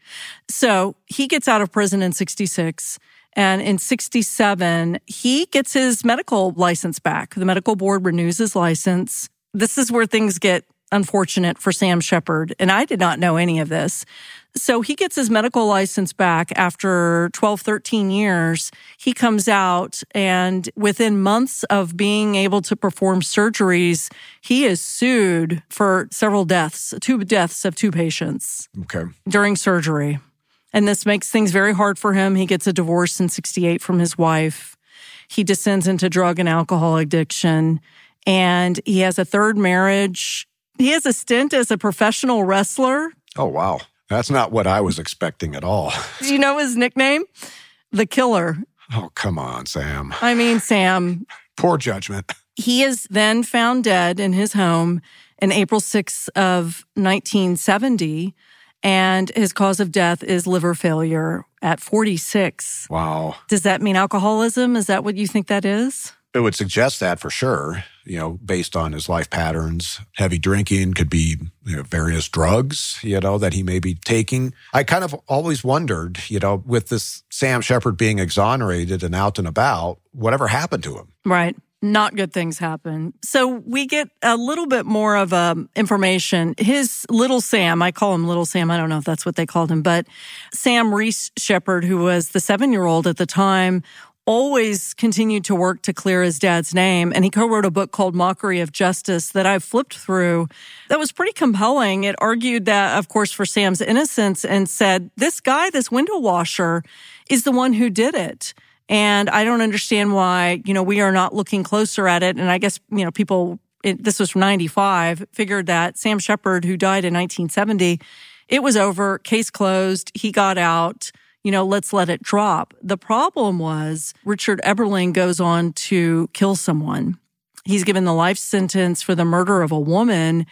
So he gets out of prison in sixty-six, and in sixty-seven, he gets his medical license back. The medical board renews his license. This is where things get unfortunate for Sam Sheppard, and I did not know any of this. So he gets his medical license back after twelve, thirteen years. He comes out, and within months of being able to perform surgeries, he is sued for several deaths, two deaths of two patients okay. during surgery. And this makes things very hard for him. He gets a divorce in sixty-eight from his wife. He descends into drug and alcohol addiction, and he has a third marriage. He has a stint as a professional wrestler. Oh, wow. That's not what I was expecting at all. Do you know his nickname? The Killer. Oh, come on, Sam. I mean, Sam. Poor judgment. He is then found dead in his home on April sixth of nineteen seventy, and his cause of death is liver failure at forty-six. Wow. Does that mean alcoholism? Is that what you think that is? It would suggest that for sure. you know, based on his life patterns. Heavy drinking, could be, you know, various drugs, you know, that he may be taking. I kind of always wondered, you know, with this Sam Sheppard being exonerated and out and about, whatever happened to him? Right. Not good things happen. So we get a little bit more of um, information. His little Sam, I call him little Sam, I don't know if that's what they called him, but Sam Reese Sheppard, who was the seven-year-old at the time, always continued to work to clear his dad's name. And he co-wrote a book called Mockery of Justice that I flipped through that was pretty compelling. It argued that, of course, for Sam's innocence and said, this guy, this window washer, is the one who did it. And I don't understand why, you know, we are not looking closer at it. And I guess, you know, people, it, this was from ninety-five, figured that Sam Sheppard, who died in nineteen seventy, it was over, case closed, he got out, you know, let's let it drop. The problem was Richard Eberling goes on to kill someone. He's given the life sentence for the murder of a woman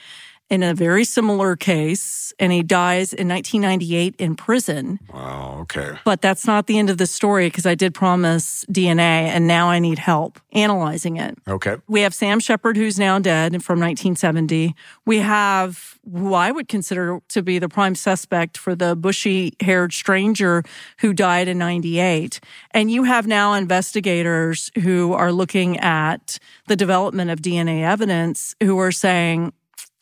in a very similar case, and he dies in nineteen ninety-eight in prison. Wow, okay. But that's not the end of the story, because I did promise D N A, and now I need help analyzing it. Okay. We have Sam Sheppard, who's now dead, from nineteen seventy. We have who I would consider to be the prime suspect for the bushy-haired stranger who died in ninety-eight. And you have now investigators who are looking at the development of D N A evidence who are saying,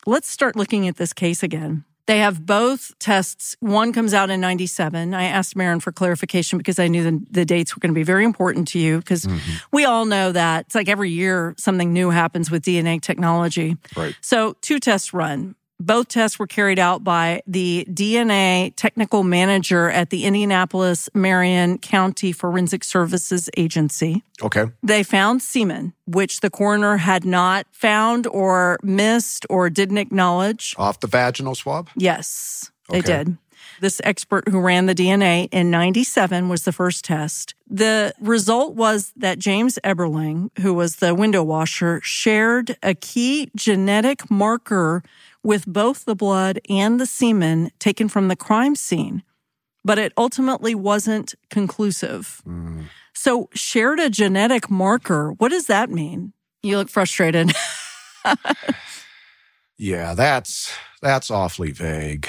let's start looking at this case again. They have both tests. One comes out in ninety-seven. I asked Marin for clarification because I knew the, the dates were going to be very important to you, because mm-hmm. we all know that it's like every year something new happens with D N A technology. Right. So two tests run. Both tests were carried out by the D N A technical manager at the Indianapolis Marion County Forensic Services Agency. Okay. They found semen, which the coroner had not found or missed or didn't acknowledge. Off the vaginal swab? Yes, okay. They did. This expert who ran the D N A in ninety-seven was the first test. The result was that James Eberling, who was the window washer, shared a key genetic marker with both the blood and the semen taken from the crime scene, but it ultimately wasn't conclusive. Mm. So shared a genetic marker, what does that mean? You look frustrated. Yeah, that's that's awfully vague.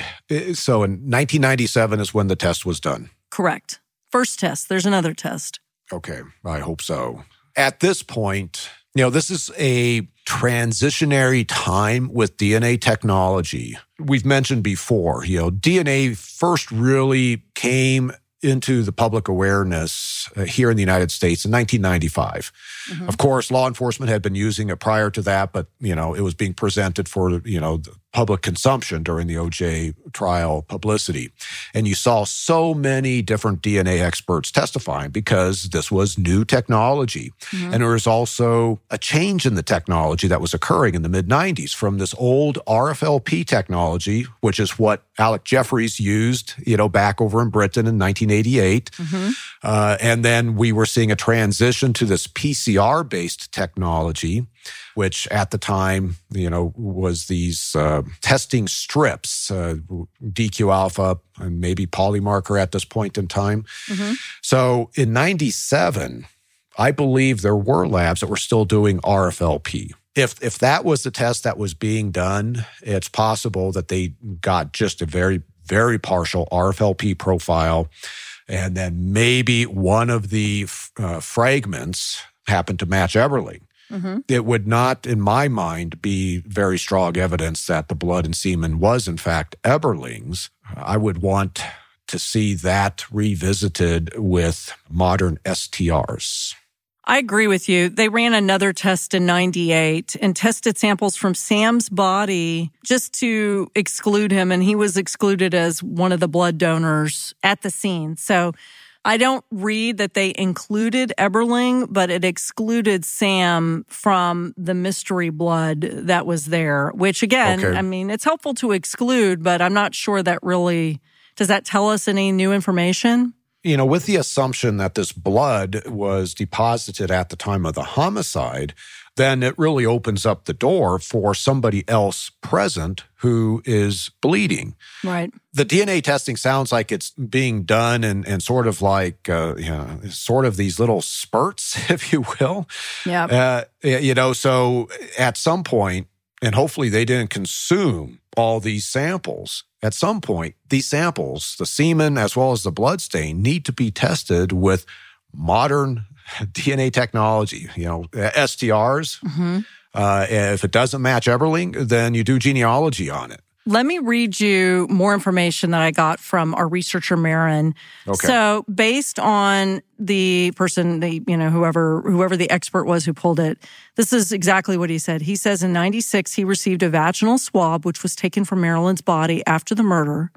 So in nineteen ninety-seven is when the test was done? Correct. First test. There's another test. Okay, I hope so. At this point, you know, this is a transitionary time with D N A technology. We've mentioned before, you know, D N A first really came into the public awareness uh, here in the United States in nineteen ninety-five. Mm-hmm. Of course, law enforcement had been using it prior to that, but, you know, it was being presented for, you know, public consumption during the O J trial publicity. And you saw so many different D N A experts testifying because this was new technology. Mm-hmm. And there was also a change in the technology that was occurring in the mid-nineties from this old R F L P technology, which is what Alec Jeffreys used, you know, back over in Britain in nineteen eighty-eight. Mm-hmm. Uh, and then we were seeing a transition to this P C R-based technology, which at the time, you know, was these uh, testing strips, uh, D Q alpha, and maybe polymarker at this point in time. Mm-hmm. So in ninety-seven, I believe there were labs that were still doing R F L P. If if that was the test that was being done, it's possible that they got just a very, very partial R F L P profile. And then maybe one of the uh, fragments happened to match Eberling. Mm-hmm. It would not, in my mind, be very strong evidence that the blood and semen was, in fact, Eberling's. I would want to see that revisited with modern S T Rs. I agree with you. They ran another test in ninety-eight and tested samples from Sam's body just to exclude him, and he was excluded as one of the blood donors at the scene. So I don't read that they included Eberling, but it excluded Sam from the mystery blood that was there, which again, okay. I mean, it's helpful to exclude, but I'm not sure that really, does that tell us any new information? you know, with the assumption that this blood was deposited at the time of the homicide, then it really opens up the door for somebody else present who is bleeding. Right. The D N A testing sounds like it's being done in, in sort of like, uh, you know, sort of these little spurts, if you will. Yeah. Uh, you know, so at some point, and hopefully they didn't consume all these samples. At some point, these samples, the semen as well as the bloodstain, need to be tested with modern D N A technology, you know, S T Rs. Mm-hmm. Uh, if it doesn't match Eberling, then you do genealogy on it. Let me read you more information that I got from our researcher, Marin. Okay. So based on the person, the you know, whoever whoever the expert was who pulled it, this is exactly what he said. He says in ninety-six, he received a vaginal swab, which was taken from Marilyn's body after the murder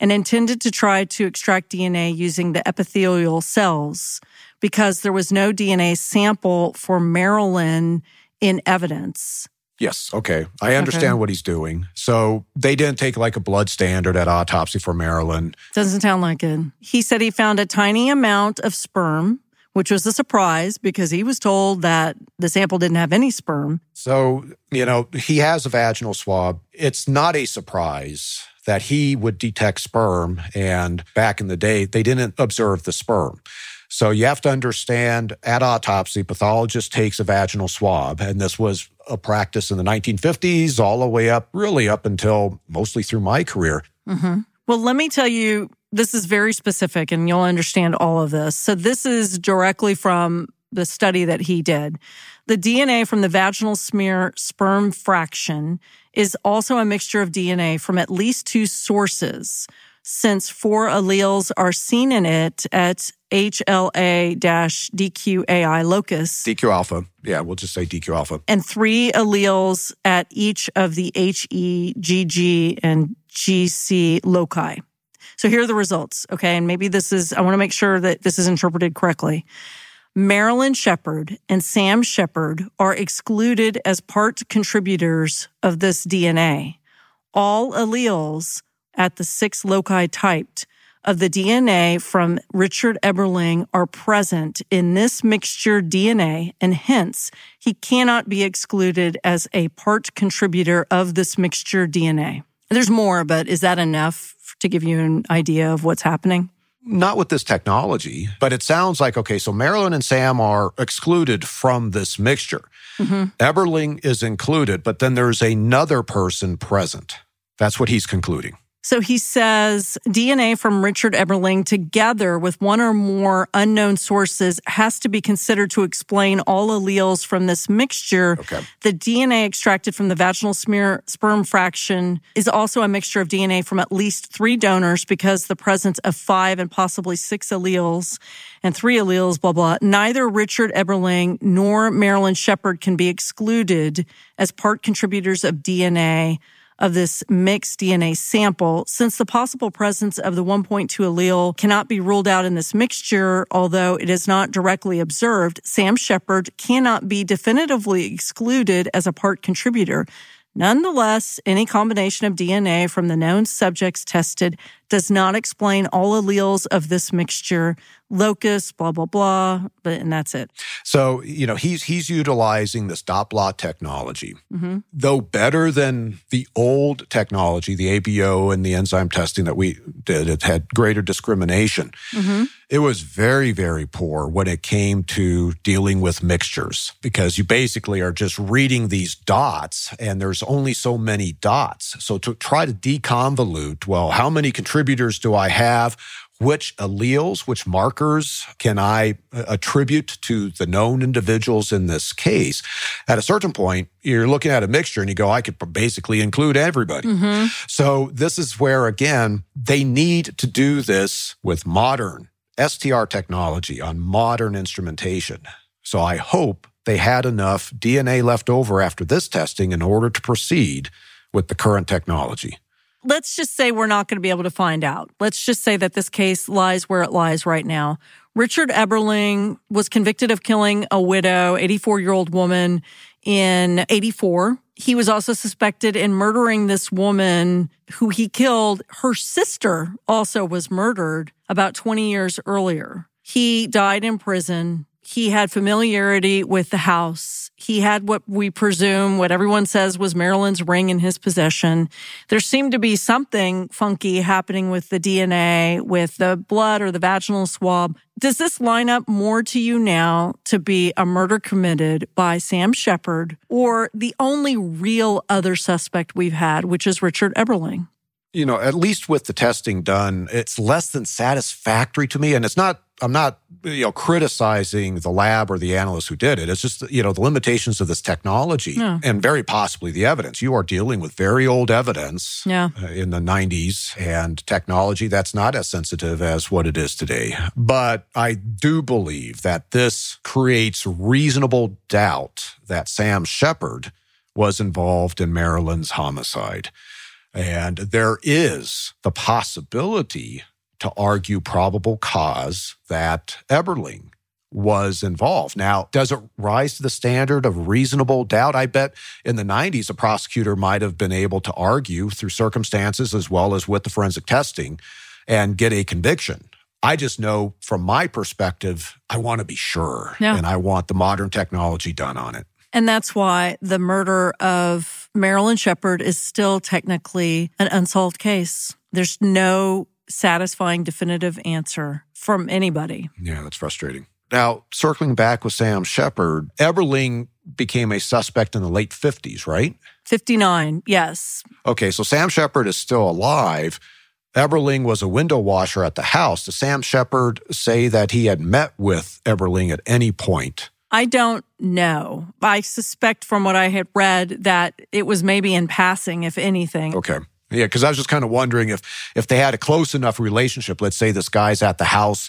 and intended to try to extract D N A using the epithelial cells because there was no D N A sample for Marilyn in evidence. Yes, okay. I understand okay. what he's doing. So they didn't take like a blood standard at autopsy for Marilyn. Doesn't sound like it. He said he found a tiny amount of sperm, which was a surprise because he was told that the sample didn't have any sperm. So, you know, he has a vaginal swab. It's not a surprise that he would detect sperm. And back in the day, they didn't observe the sperm. So you have to understand, at autopsy, pathologist takes a vaginal swab, and this was a practice in the nineteen fifties all the way up, really up until mostly through my career. Mm-hmm. Well, let me tell you, this is very specific, and you'll understand all of this. So this is directly from the study that he did. The D N A from the vaginal smear sperm fraction is also a mixture of D N A from at least two sources, since four alleles are seen in it at H L A D Q A I locus. D Q alpha. Yeah, we'll just say D Q alpha. And three alleles at each of the H E, G G, and G C loci. So here are the results, okay? And maybe this is, I want to make sure that this is interpreted correctly. Marilyn Sheppard and Sam Sheppard are excluded as part contributors of this D N A. All alleles at the six loci typed of the D N A from Richard Eberling are present in this mixture D N A, and hence he cannot be excluded as a part contributor of this mixture D N A. There's more, but is that enough to give you an idea of what's happening? Not with this technology, but it sounds like, okay, so Marilyn and Sam are excluded from this mixture. Mm-hmm. Eberling is included, but then there's another person present. That's what he's concluding. So he says D N A from Richard Eberling together with one or more unknown sources has to be considered to explain all alleles from this mixture. Okay. The D N A extracted from the vaginal smear sperm fraction is also a mixture of D N A from at least three donors because the presence of five and possibly six alleles and three alleles, blah, blah. Neither Richard Eberling nor Marilyn Sheppard can be excluded as part contributors of D N A of this mixed D N A sample, since the possible presence of the one point two allele cannot be ruled out in this mixture, although it is not directly observed. Sam Sheppard cannot be definitively excluded as a part contributor. Nonetheless, any combination of D N A from the known subjects tested does not explain all alleles of this mixture, locus, blah, blah, blah, but, and that's it. So, you know, he's he's utilizing this Doppler technology, mm-hmm. though better than the old technology, the A B O and the enzyme testing that we did. It had greater discrimination. Mm-hmm. It was very, very poor when it came to dealing with mixtures, because you basically are just reading these dots, and there's only so many dots. So to try to deconvolute, well, how many contributors Contributors do I have? Which alleles, which markers can I attribute to the known individuals in this case? At a certain point, you're looking at a mixture and you go, I could basically include everybody. Mm-hmm. So this is where, again, they need to do this with modern S T R technology on modern instrumentation. So I hope they had enough D N A left over after this testing in order to proceed with the current technology. Let's just say we're not going to be able to find out. Let's just say that this case lies where it lies right now. Richard Eberling was convicted of killing a widow, eighty-four-year-old woman, in eighty-four. He was also suspected in murdering this woman who he killed. Her sister also was murdered about twenty years earlier. He died in prison. He had familiarity with the house. He had what we presume, what everyone says was Marilyn's ring in his possession. There seemed to be something funky happening with the D N A, with the blood or the vaginal swab. Does this line up more to you now to be a murder committed by Sam Sheppard or the only real other suspect we've had, which is Richard Eberling? You know, at least with the testing done, it's less than satisfactory to me. And it's not, I'm not, you know, criticizing the lab or the analysts who did it. It's just, you know, the limitations of this technology yeah. and very possibly the evidence. You are dealing with very old evidence yeah. in the nineties and technology that's not as sensitive as what it is today. But I do believe that this creates reasonable doubt that Sam Sheppard was involved in Marilyn's homicide. And there is the possibility to argue probable cause that Eberling was involved. Now, does it rise to the standard of reasonable doubt? I bet in the nineties, a prosecutor might have been able to argue through circumstances as well as with the forensic testing and get a conviction. I just know from my perspective, I want to be sure, yeah. and I want the modern technology done on it. And that's why the murder of Marilyn Sheppard is still technically an unsolved case. There's no satisfying definitive answer from anybody. Yeah, that's frustrating. Now, circling back with Sam Sheppard, Eberling became a suspect in the late fifties, right? fifty-nine, yes. Okay, so Sam Sheppard is still alive. Eberling was a window washer at the house. Does Sam Sheppard say that he had met with Eberling at any point? I don't know. I suspect from what I had read that it was maybe in passing, if anything. Okay. Yeah, because I was just kind of wondering if if they had a close enough relationship, let's say this guy's at the house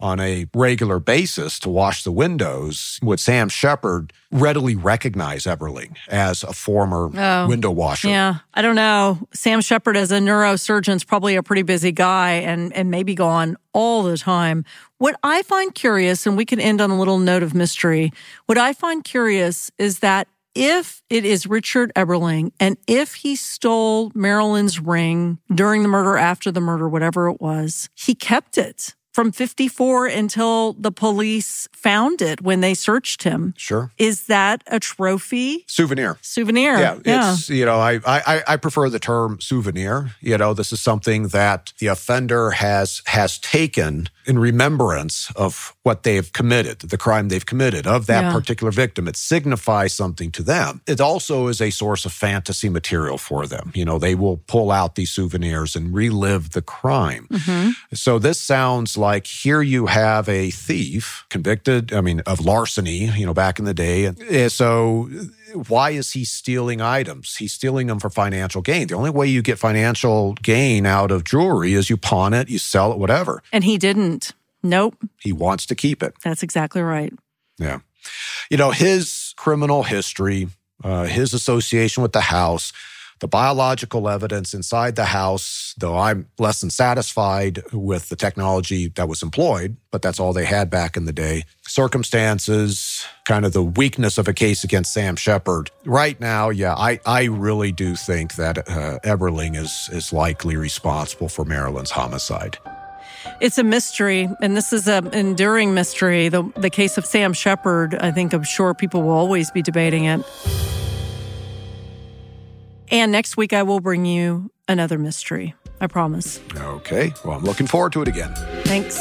on a regular basis to wash the windows, would Sam Sheppard readily recognize Eberling as a former oh, window washer? Yeah, I don't know. Sam Sheppard as a neurosurgeon's probably a pretty busy guy and, and maybe gone all the time. What I find curious, and we can end on a little note of mystery, what I find curious is that if it is Richard Eberling and if he stole Marilyn's ring during the murder, after the murder, whatever it was, he kept it from fifty-four until the police found it when they searched him. Sure. Is that a trophy? Souvenir. Souvenir. Yeah. yeah. It's, you know, I, I I prefer the term souvenir. You know, this is something that the offender has has taken in remembrance of what they've committed, the crime they've committed, of that yeah. particular victim. It signifies something to them. It also is a source of fantasy material for them. You know, they will pull out these souvenirs and relive the crime. Mm-hmm. So this sounds like here you have a thief convicted, I mean, of larceny, you know, back in the day. And so why is he stealing items? He's stealing them for financial gain. The only way you get financial gain out of jewelry is you pawn it, you sell it, whatever. And he didn't. Nope. He wants to keep it. That's exactly right. Yeah. You know, his criminal history, uh, his association with the house, the biological evidence inside the house, though I'm less than satisfied with the technology that was employed, but that's all they had back in the day. Circumstances, kind of the weakness of a case against Sam Sheppard. Right now, yeah, I, I really do think that uh, Eberling is, is likely responsible for Marilyn's homicide. It's a mystery, and this is an enduring mystery. The, the case of Sam Sheppard, I think I'm sure people will always be debating it. And next week, I will bring you another mystery. I promise. Okay. Well, I'm looking forward to it again. Thanks.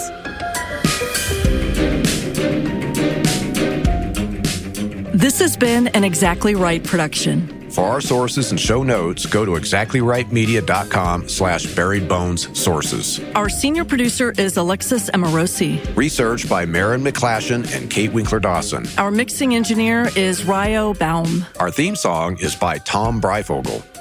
This has been an Exactly Right production. For our sources and show notes, go to exactlyrightmedia.com slash buried bones sources. Our senior producer is Alexis Amorosi. Research by Marin McClashen and Kate Winkler Dawson. Our mixing engineer is Ryo Baum. Our theme song is by Tom Breifogel.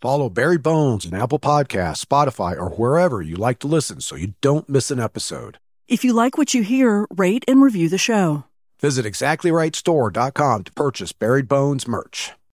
Follow Buried Bones on Apple Podcasts, Spotify, or wherever you like to listen so you don't miss an episode. If you like what you hear, rate and review the show. Visit exactly right store dot com to purchase Buried Bones merch.